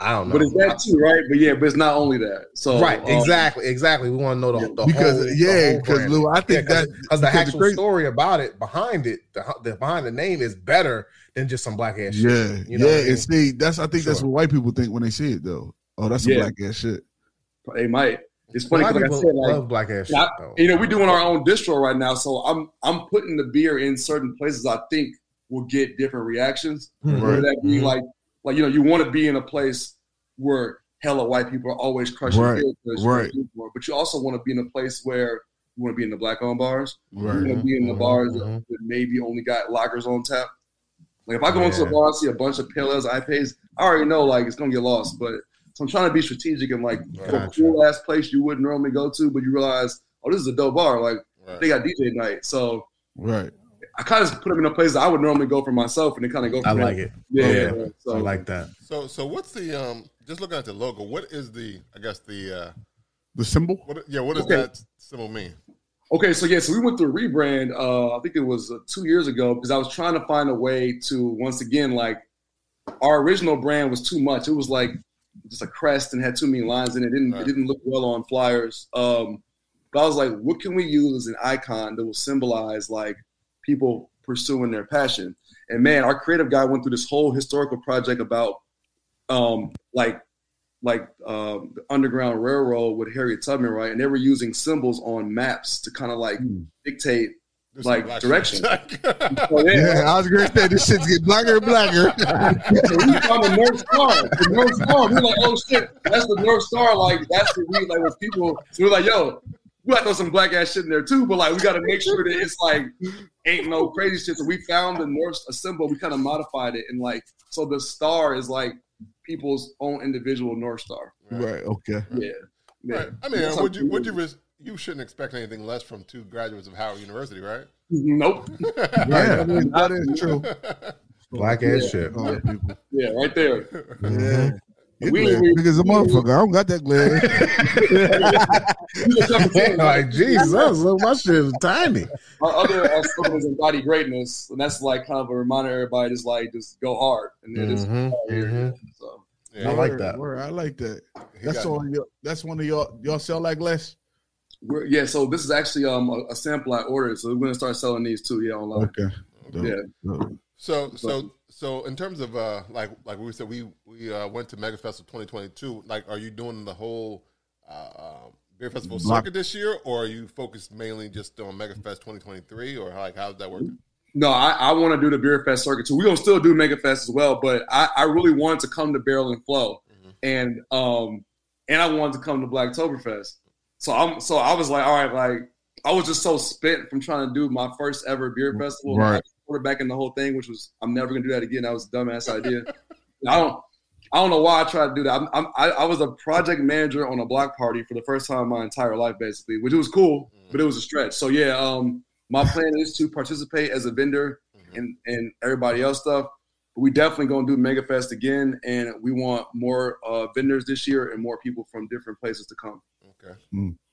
I don't know. But it's that too, right? But yeah, but it's not only that. So right, um, exactly, exactly. We want to know the, the because, whole, yeah, because Lou, I think yeah, that because the actual the story about it behind it, the, the behind the name is better than just some black ass yeah, shit. You know yeah, yeah. I mean? And see, that's I think sure. that's what white people think when they see it though. Oh, that's some yeah. black ass shit. They might. It's funny because like I said, like, love black ass I, shit. You know, we're doing our own distro right now, so I'm I'm putting the beer in certain places I think will get different reactions. Mm-hmm. Whether that be mm-hmm. like. Like, you know, you want to be in a place where hella white people are always crushing right, beer, right. but you also want to be in a place where you want to be in the black-owned bars. Right. You want to be in the mm-hmm. bars that, that maybe only got lagers on tap. Like, if I go yeah. into a bar and see a bunch of pale ales, I P As, I already know, like, it's going to get lost. But so I'm trying to be strategic and, like, gotcha. A cool-ass place you wouldn't normally go to, but you realize, oh, this is a dope bar. Like, right. they got D J night. So right. I kind of put them in a place that I would normally go for myself, and it kind of go. For I them. Like it. Yeah, okay. yeah so. I like that. So, so what's the um? Just looking at the logo, what is the? I guess the uh, the symbol. What, yeah, what does okay. that symbol mean? Okay, so yeah, so we went through a rebrand. Uh, I think it was uh, two years ago because I was trying to find a way to once again like our original brand was too much. It was like just a crest and had too many lines in it. It didn't right. it didn't look well on flyers. Um, but I was like, what can we use as an icon that will symbolize like people pursuing their passion? And man, our creative guy went through this whole historical project about um, like like uh, the Underground Railroad with Harriet Tubman, right? And they were using symbols on maps to kind of like mm. dictate There's like direction. Like... so, yeah, yeah, I was gonna say this shit's getting blacker and blacker. So we found the North Star. The North Star. We were like, oh shit, that's the North Star. Like that's the we like when people. So we were like, yo. we gotta throw some black ass shit in there too, but like we gotta make sure that it's like ain't no crazy shit. So we found the North a symbol, we kind of modified it, and like so the star is like people's own individual North Star. Right. Okay. Yeah. yeah. Right. I mean, would you would you risk? You shouldn't expect anything less from two graduates of Howard University, right? Nope. Yeah, I mean, that is true. Black ass yeah. shit. All yeah. People. yeah, right there. Yeah. It we, we, because a motherfucker, we, I don't got that glare. Like, Jesus, look, my shit is tiny. Our other our slogan is embody greatness, and that's like kind of a reminder to everybody, just like just go hard, and then just mm-hmm, go hard mm-hmm. So yeah, I like word, that. Word, I like that. He that's all. Your, that's one of y'all. Y'all sell like less. We're, yeah, so this is actually um a, a sample I ordered, so we're gonna start selling these too. Yeah, online. Okay. Dope. Yeah. Dope. So so so in terms of uh like like we said we we uh, went to Mega Fest of twenty twenty-two. Like, are you doing the whole uh, beer festival Block. circuit this year, or are you focused mainly just on Mega Fest twenty twenty-three, or like how's that working? No, I, I want to do the beer fest circuit too. We're gonna still do Mega Fest as well, but I, I really wanted to come to Barrel and Flow, mm-hmm. and um and I wanted to come to Blacktoberfest. So I'm so I was like, all right, like I was just so spent from trying to do my first ever beer festival, right. Quarterbacking the whole thing, which was I'm never gonna do that again. That was a dumbass idea. I don't I don't know why I tried to do that. I'm, I'm, I I was a project manager on a block party for the first time in my entire life, basically, which was cool, mm-hmm. but it was a stretch. So yeah, um, my plan is to participate as a vendor mm-hmm. and and everybody else stuff. But we definitely gonna do Mega Fest again, and we want more uh, vendors this year and more people from different places to come. Okay.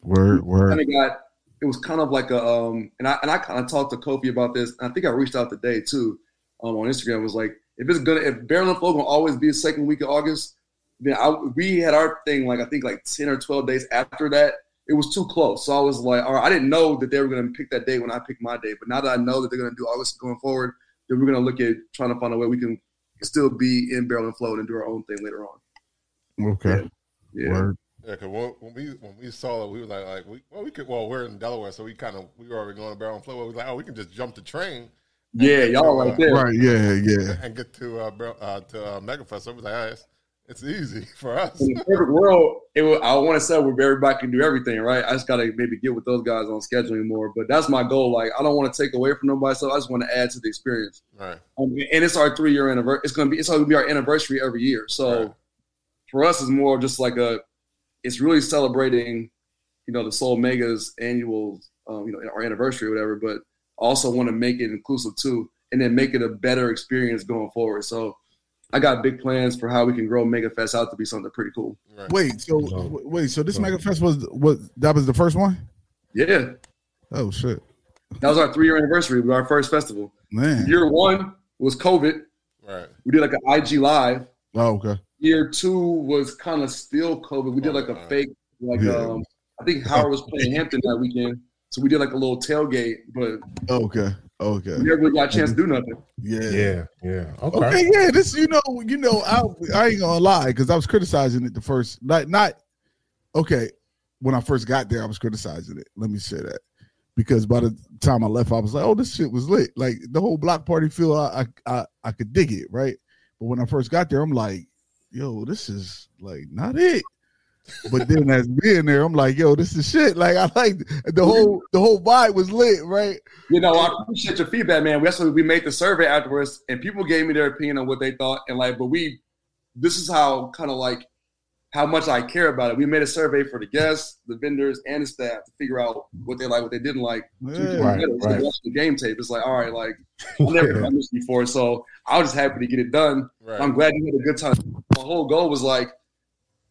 Word, word. Kind of got, it was kind of like a, um, and I and I kind of talked to Kofi about this. And I think I reached out today too um, on Instagram. It was like, if it's gonna, if Barrel and Flow gonna always be the second week of August, then I, we had our thing like I think like ten or twelve days after that. It was too close, so I was like, all right, I didn't know that they were gonna pick that day when I picked my day. But now that I know that they're gonna do August going forward, then we're gonna look at trying to find a way we can still be in Barrel and Flow and do our own thing later on. Okay. Yeah. Word. Yeah, cause when we when we saw it, we were like, like we well we could well we're in Delaware, so we kind of we were already going to Barrel and Flow. We were like, oh, we can just jump the train. Yeah, y'all right there, right? Yeah, yeah. And get to uh, uh to uh, Mega Fest. So we was like, oh, it's, it's easy for us. In the perfect world, it will, I want to say where everybody can do everything, right? I just gotta maybe get with those guys on scheduling more, but that's my goal. Like, I don't want to take away from nobody, so I just want to add to the experience. Right. Um, and it's our three year anniversary. It's gonna be it's gonna be our anniversary every year. So right. for us, it's more just like a. It's really celebrating, you know, the Soul Mega's annual, um, you know, our anniversary or whatever, but also want to make it inclusive too, and then make it a better experience going forward. So I got big plans for how we can grow Mega Fest out to be something pretty cool. Right. Wait, so um, wait, so this um, Mega Fest was, was, that was the first one? Yeah. Oh, shit. That was our three-year anniversary. It was our first festival. Man. Year one was COVID. Right. We did like an I G Live. Oh, okay. Year two was kind of still COVID. We did like a fake, like yeah. um, I think Howard was playing Hampton that weekend, so we did like a little tailgate. But okay, okay, we never got a chance to do nothing. Yeah, yeah, yeah. Okay, okay yeah. This, you know, you know, I I ain't gonna lie because I was criticizing it the first, like not okay when I first got there. I was criticizing it. Let me say that because by the time I left, I was like, oh, this shit was lit. Like the whole block party feel. I I I could dig it, right? But when I first got there, I'm like, yo, this is like not it. But then as being there, I'm like, yo, this is shit. Like I like the whole the whole vibe was lit, right? You know, I appreciate your feedback, man. That's why we made the survey afterwards, and people gave me their opinion on what they thought, and like, but we, this is how kind of like how much I care about it. We made a survey for the guests, the vendors, and the staff to figure out what they like, what they didn't like. Yeah, right, right. The game tape. It's like, all right, like I've never done yeah. this before, so I was just happy to get it done. Right. I'm glad you had a good time. My whole goal was like,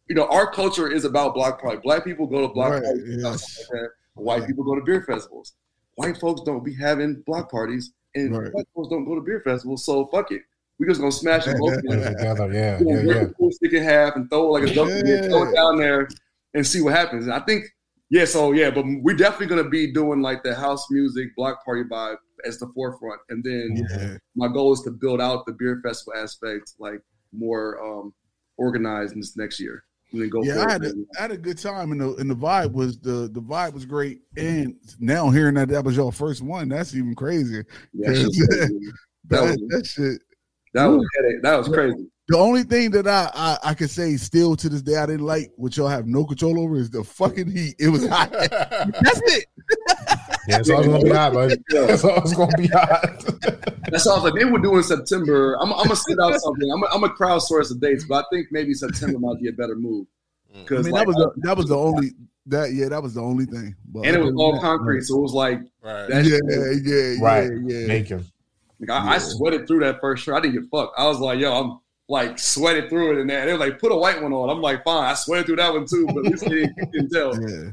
you know, our culture is about block party. Black people go to block right, parties. Yes. Like White right. people go to beer festivals. White folks don't be having block parties, and right. Black folks don't go to beer festivals. So fuck it. We're just gonna smash it both together, yeah, yeah, yeah. Cool stick in half and throw it like a dump, yeah. throw it down there, and see what happens. And I think, yeah, so yeah, but we're definitely gonna be doing like the house music block party vibe as the forefront, and then yeah. my goal is to build out the beer festival aspect like more um, organized in this next year. And then go yeah, I had, a, I had a good time, and the and the vibe was the the vibe was great. And now hearing that that was your first one, that's even crazier. Yeah, that, that, that shit. That was, that was crazy. The only thing that I, I I could say still to this day I didn't like, which y'all have no control over, is the fucking heat. It was hot. That's it. Yeah, it's always gonna be hot, buddy. It's always gonna be hot. That's all I was like. They would do in September. I'm, I'm gonna sit out something. I'm, I'm gonna crowdsource the dates, but I think maybe September might be a better move. Because I mean, like, that was the, that was the only that yeah that was the only thing. But and it was all concrete, so it was like right. That yeah, yeah, yeah, right. yeah. Make him. Like, I, yeah. I sweated through that first shirt. I didn't get fucked. I was like, yo, I'm. Like sweated through it and that. They were like, put a white one on. I'm like, fine, I sweated through that one too, but at least you can tell. Yeah.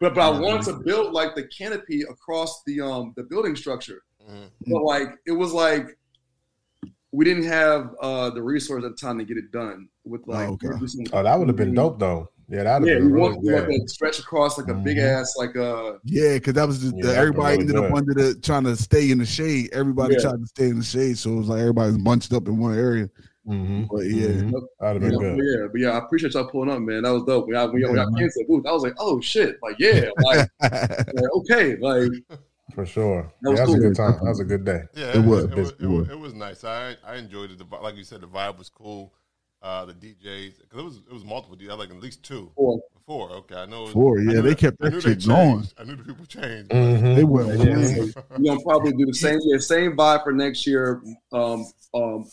But but yeah, I wanted to build like the canopy across the um the building structure. Mm-hmm. But like it was like we didn't have uh the resource at the time to get it done with like oh, okay. oh that would have been dope though. Yeah, that would have yeah, been really good. Yeah, we wanted to stretch across like a mm-hmm. big ass like uh yeah, because that was just, yeah, everybody really ended good. Up under the trying to stay in the shade. Everybody yeah. tried to stay in the shade, so it was like everybody's bunched up in one area. Mm-hmm. But yeah, mm-hmm. That'd have been yeah, good. Yeah, but yeah, I appreciate y'all pulling up, man. That was dope. When I, when yeah, when I came to the booth, I was like, "Oh shit!" Like, yeah, like, like okay, like for sure. That was, yeah, that was cool. A good time. That was a good day. Yeah, it, it was. It was, it was. It was nice. I I enjoyed it. The, like you said, the vibe was cool. Uh, the D Js, because it was it was multiple D Js, like at least two, four. Four. Okay, I know. It was, Four. Yeah, knew, they kept that shit going. I knew the people changed. Mm-hmm. They went. Yeah. We're gonna probably do the same. The same vibe for next year. Um. Um.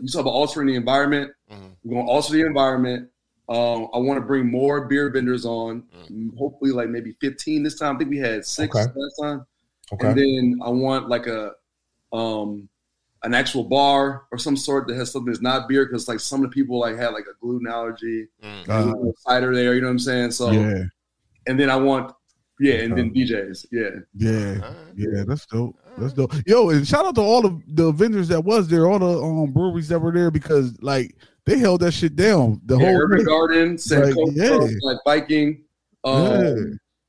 You talk about altering the environment. Mm-hmm. We're going to alter the environment. Um, I want to bring more beer vendors on, mm-hmm. hopefully like maybe fifteen this time. I think we had six okay. last time. Okay. And then I want like a um, an actual bar or some sort that has something that's not beer, because like some of the people like had like a gluten allergy, mm-hmm. uh-huh. a cider there, you know what I'm saying? So, yeah. And then I want – yeah, and then D Js. Yeah. Yeah. Right. Yeah, that's dope. Right. That's dope. Yo, and shout out to all the, the vendors that was there, all the um, breweries that were there, because, like, they held that shit down. The yeah, whole Urban Garden, Sankofa, like, yeah. Black Viking, um, yeah.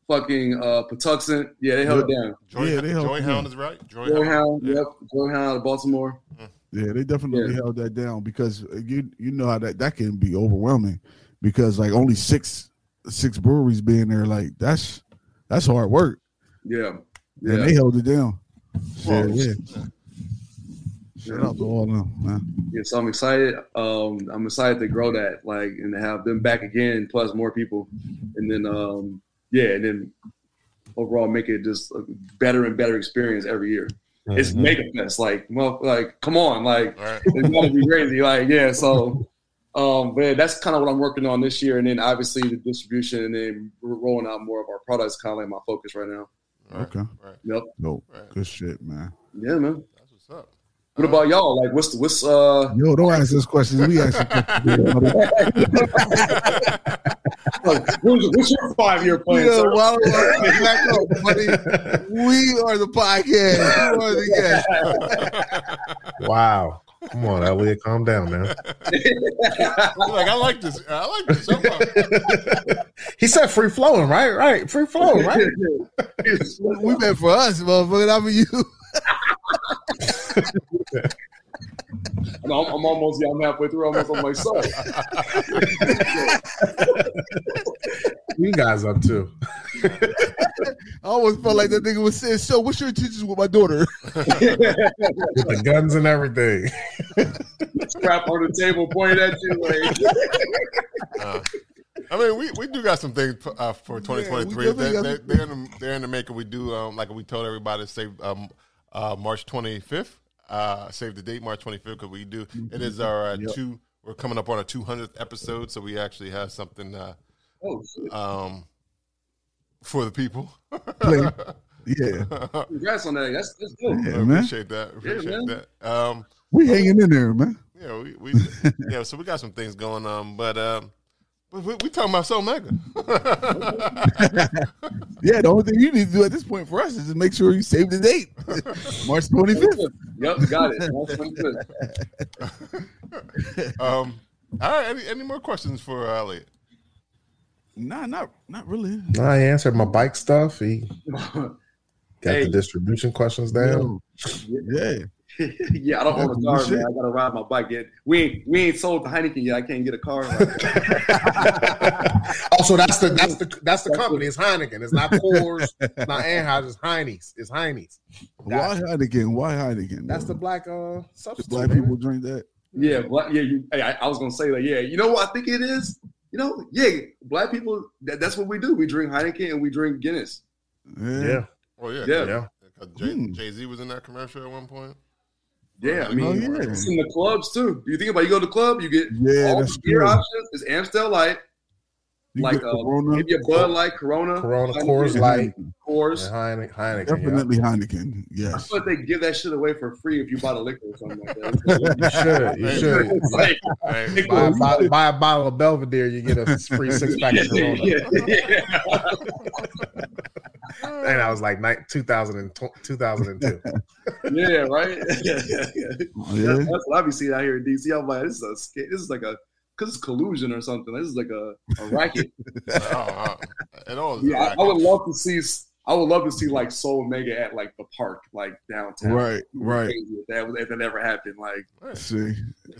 fucking uh, Patuxent. Yeah, they held yep. it down. Joy, yeah, they held Joy Hound is right. Joy, Joy Hound. Hound yeah. Yep. Joy Hound out of Baltimore. Mm. Yeah, they definitely yeah. held that down, because you you know how that, that can be overwhelming, because, like, only six six breweries being there, like, that's... That's hard work. Yeah. yeah. And they held it down. Yeah, yeah. Shout out to all them, man. Yeah, so I'm excited. Um, I'm excited to grow that, like, and to have them back again, plus more people. And then, um, yeah, and then overall make it just a better and better experience every year. Mm-hmm. It's Mega Fest. Like, well, like, come on. Like, all right. It's going to be crazy. Like, yeah, so. Um, but yeah, that's kind of what I'm working on this year, and then obviously the distribution, and then we're rolling out more of our products. Kind of like my focus right now. Right, okay. Right. Yep. Nope. Right. Good shit, man. Yeah, man. That's what's up. What about y'all? Like, what's the, what's uh? Yo, don't ask this question. We ask. Look, what's your five-year plan? Yeah, well, back up, buddy. We are the podcast. We are the guest. Wow. Come on, Elliot, calm down, man. Like, I like this. I like this so much. He said free flowing, right? Right. Free flowing, right? We meant for us, motherfucker, not for you. I'm, I'm almost, yeah, I'm halfway through. Almost on my side. You guys up too. I always felt like that nigga was saying, so what's your intentions with my daughter? With the guns and everything. Crap on the table pointed at you. Like. Uh, I mean, we, we do got some things uh, for twenty twenty-three. Yeah, they, they, they're, in the, they're in the making. We do, um, like we told everybody, say um, uh, March twenty-fifth. Uh, save the date, March twenty-fifth, because we do. It is our uh, yep. two. We're coming up on our two hundredth episode, so we actually have something uh, oh, shit. um for the people. Yeah, congrats on that. That's, that's good. Yeah, I appreciate that. Appreciate yeah, that. Um, we hanging in there, man. Yeah, we, we yeah. So we got some things going on, but um, we, we talking about Soul Mega. Yeah, the only thing you need to do at this point for us is just make sure you save the date. March twenty-fifth. Yep, got it. March twenty-fifth. um, all right, any, any more questions for uh, Elliot? Nah, not not really. Nah, I answered my bike stuff. He got hey. the distribution questions down. Yeah. Yeah, I don't own a car, man. I gotta ride my bike yet. We ain't we ain't sold the Heineken yet. I can't get a car. Oh, so that's the that's the that's the company. It's Heineken. It's not Coors. It's not Anheuser. It's Heine's. It's Heine's. Why Heineken? Why Heineken? That's the black uh substance. Black people drink that. Yeah, black, yeah. You, hey, I, I was gonna say that. Yeah, you know what I think it is. You know, yeah, black people. That, that's what we do. We drink Heineken and we drink Guinness. Yeah. yeah. Well, yeah, yeah. yeah. Jay, Jay-Z was in that commercial at one point. Yeah, I mean, oh, yeah. It's in the clubs too. You think about it, you go to the club, you get yeah, all the beer true. options. It's Amstel Light, you like uh, maybe a Bud Light, Corona, Corona, Coors Light, Coors, Heineken, Heineken, definitely yeah. Heineken. Yes, I thought they give that shit away for free if you bought a liquor or something like that. you should, you should. like, like, buy, a bottle, buy a bottle of Belvedere, you get a free six pack of Corona. Yeah, yeah. And I was like two thousand two. Yeah, right. yeah, yeah, yeah. Oh, yeah. That's, that's what I be seeing out here in D C. I'm like, this is a, this is like a, cause it's collusion or something. This is like a, a racket. oh, oh. Yeah, racket. I, I would love to see. I would love to see like Soul Mega at like the park, like downtown. Right, right. That if that ever happened, like, right. see,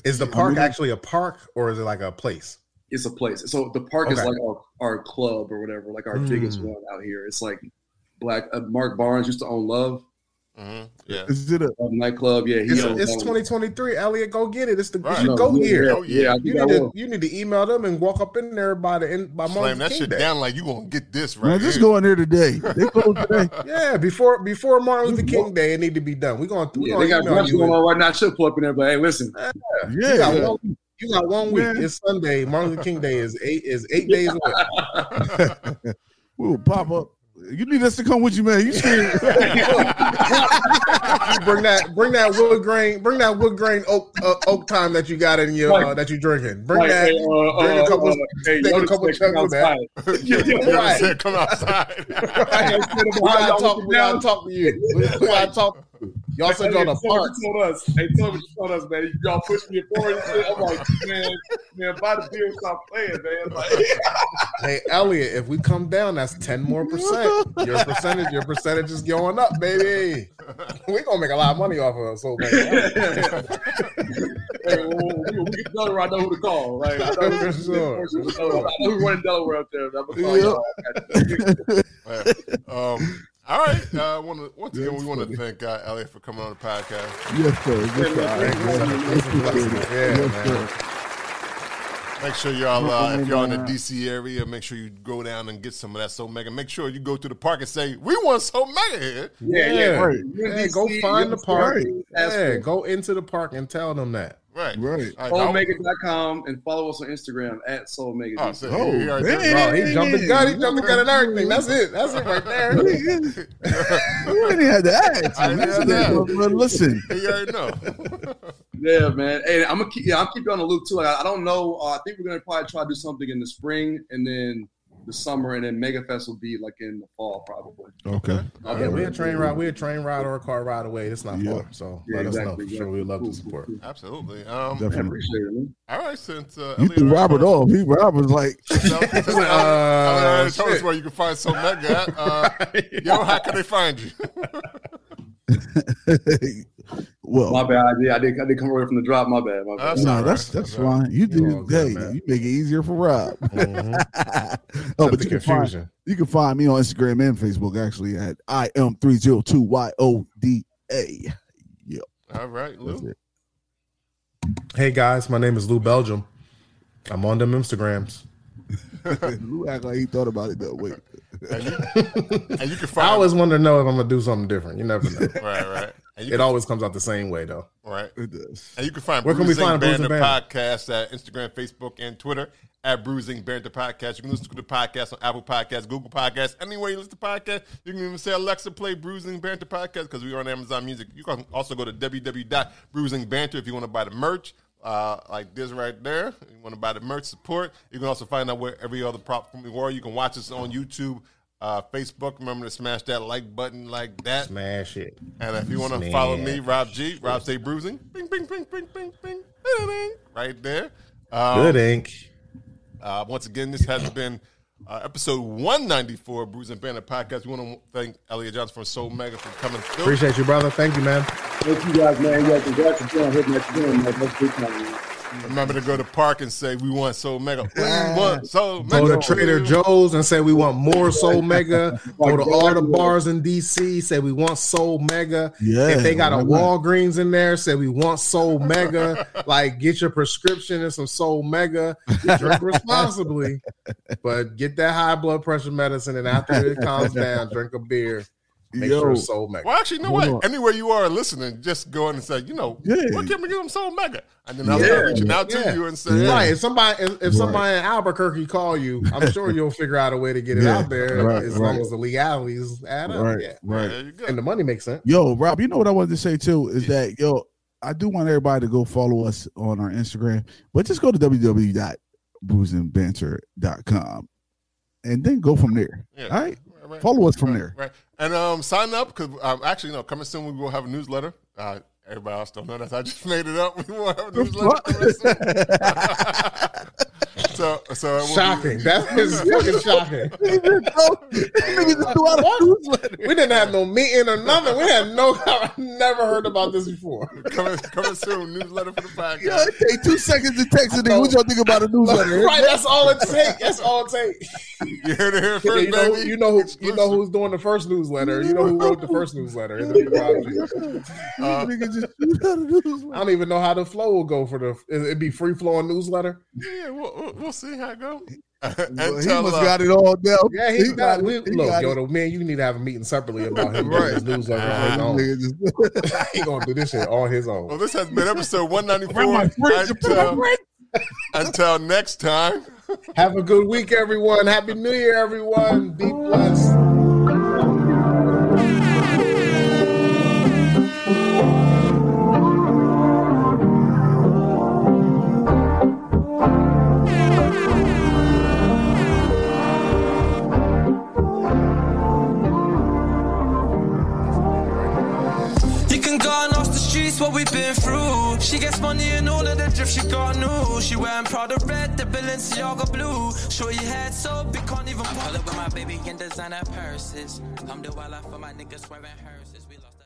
is the park I mean, actually a park or is it like a place? It's a place. So the park okay. is like our, our club or whatever, like our mm. biggest one out here. It's like Black uh, Mark Barnes used to own Love. Mm-hmm. Yeah, is it a nightclub? Yeah, he it's, it's twenty twenty-three. Elliot, go get it. It's the right. you no, go yeah, here. Yeah, yeah, you need to you need to email them and walk up in there by the end by Slam that King shit Day. Down like you gonna get this right. Man, just go in there today. They close today. yeah, before before Martin Luther King Day, it need to be done. We gonna we yeah, gonna they got brunch going on right now. Should pull up in there, but hey, listen. Yeah, yeah. You got yeah. One, you got one week. Yeah. It's Sunday. Martin Luther King Day is eight is eight days away. We will pop up. You need us to come with you, man. You, you bring that, bring that wood grain, bring that wood grain oak uh, oak time that you got in your uh, that you drinking. Bring like, that, hey, uh, bring uh, a couple, uh, hey, take a couple of chugs of that. yeah, yeah, right. Said, come outside. right. We gotta talk, we gotta talk to you. We gotta talk. Y'all said y'all the park. Hey, told us, hey, told me, told us, man. Y'all pushed me forward and shit. I'm like, man, man, buy the beer and stop playing, man. Like, hey, Elliot, if we come down, that's ten more percent. Your percentage, your percentage is going up, baby. We're gonna make a lot of money off of us, so baby. Hey, well, we, we get Delaware. I know who to call, right? I know who, sure. Delaware. I know who running Delaware up there. I'm gonna call yep. Um. All right. Uh, wanna, once again, we want to thank uh, Elliot for coming on the podcast. Yes, sir. Yes, sir. Make sure y'all, uh, if y'all in the D C area, make sure you go down and get some of that Soul Mega. Make sure you go to the park and say, we want Soul Mega here. Yeah, yeah. Right. Hey, go find the park. Yeah, go into the park and tell them that. Right. Right. Soul Mega dot com and follow us on Instagram at Soul Mega. Oh, so oh he, man. Man. He jumped the gun. He jumped the gun and everything. That's it. That's it right there. You already had to ask. I listen, know. listen. You already know. Yeah, man. Hey, I'm gonna keep. Yeah, I'm keep you on the loop too. Like, I don't know. Uh, I think we're gonna probably try to do something in the spring and then the summer, and then Mega Fest will be like in the fall probably. Okay. okay. Yeah, right. We're a train ride. We're a train ride or a car ride away. It's not yeah. far. So yeah, let exactly. us know. For yeah. sure, we'd love cool, to support. Cool, cool. Absolutely. Um, Definitely. Appreciate it, man. All right. Since uh, you threw Robert off, he Robert's like. So, uh, tell us where you can find Soul Mega. Uh, yo, how can they find you? Well, my bad. Yeah, I did. I did come away from the drop. My bad. My bad. No, that's that's fine. You do. Hey, you make it easier for Rob. Mm-hmm. Oh, but you can find, you can find me on Instagram and Facebook actually at I am three zero two Y O D A. Yep. All right, Lou. Hey guys, my name is Lou Belgium. I'm on them Instagrams. Lou act like he thought about it that way. And you, and you can find I always want to know if I'm gonna do something different. You never know. Right, right. And you it can, always comes out the same way though. Right. It does. And you can find Where Bruising can we find Banter Podcast at Instagram, Facebook, and Twitter at Bruising Banter Podcast. You can listen to the podcast on Apple Podcasts, Google Podcasts, anywhere you listen to podcasts. You can even say Alexa, play Bruising Banter Podcast because we are on Amazon Music. You can also go to w w w dot bruising banter if you want to buy the merch. Uh, like this right there. You want to buy the merch support. You can also find out where every other prop from the world. You can watch us on YouTube, uh, Facebook. Remember to smash that like button like that. Smash it. And if you want to follow me, Rob G, Rob Stay Bruising. Bing, bing, bing, bing, bing, bing, bing. Right there. Um, Good ink. Uh, once again, this has been uh, episode one ninety-four of Brews and Banter Podcast. We want to thank Elliot Johnson from Soul Mega for coming through. Appreciate you, brother. Thank you, man. Thank you guys, man. Yeah, congrats on hitting that game, man. That's big time, man. Remember to go to Park and say, we want Soul Mega. We want Soul Mega. Go to Trader Joe's and say, we want more Soul Mega. Go to all the bars in D C, say, we want Soul Mega. Yeah, if they got a Walgreens in there, say, we want Soul Mega. Like, get your prescription and some Soul Mega. Drink responsibly, but get that high blood pressure medicine, and after it calms down, drink a beer. Make Yo. Sure Soul Mega. Well, actually, you know what? On. Anywhere you are listening, just go in and say, you know, yeah. what can we give them Soul Mega? And then I'll yeah. start reaching out to yeah. you and say, yeah. right. If somebody, if, if right. somebody in Albuquerque call you, I'm sure you'll figure out a way to get it yeah. out there right. as right. long as the legalities add up. Right, yeah. right. There you go. And the money makes sense. Yo, Rob, you know what I wanted to say too is yeah. that yo, I do want everybody to go follow us on our Instagram, but just go to w w w dot brews and banter dot com and then go from there. Yeah. All right. Right. Follow us from right, there. Right. And um, sign up because um, actually, no, coming soon, we will have a newsletter. Uh, everybody else don't know that. I just made it up. We will have a newsletter coming soon. so, so it will shocking. Be- that is fucking shocking. We didn't have no meeting or nothing. We had no, I've never heard about this before. Coming, coming soon, newsletter for the podcast. Yeah, it take two seconds to text it. What y'all think about a newsletter? Right, that's all it takes. That's all it takes. You heard it here first, you know, baby. You know, who, you know who's doing the first newsletter. You know who wrote the first newsletter. uh, I don't even know how the flow will go for the. It'd be free flowing newsletter. Yeah, we'll, we'll see how it goes. Well, he must uh, got it all down. Yeah, he, he got, got it. He look, got yo, it. Man, you need to have a meeting separately about him. Right. His newsletter. Uh, he gonna do this shit on his own. Well, this has been episode one ninety-four. Until next time. Have a good week, everyone. Happy New Year, everyone. Be blessed. You can go and ask the streets what we've been through. She gets money and all of the drip she got new. She wearing Prada red, the Balenciaga blue. Shorty head so big, can't even pull it with my baby and designer purses. I'm the wildlife for my niggas wearing hearses. We lost.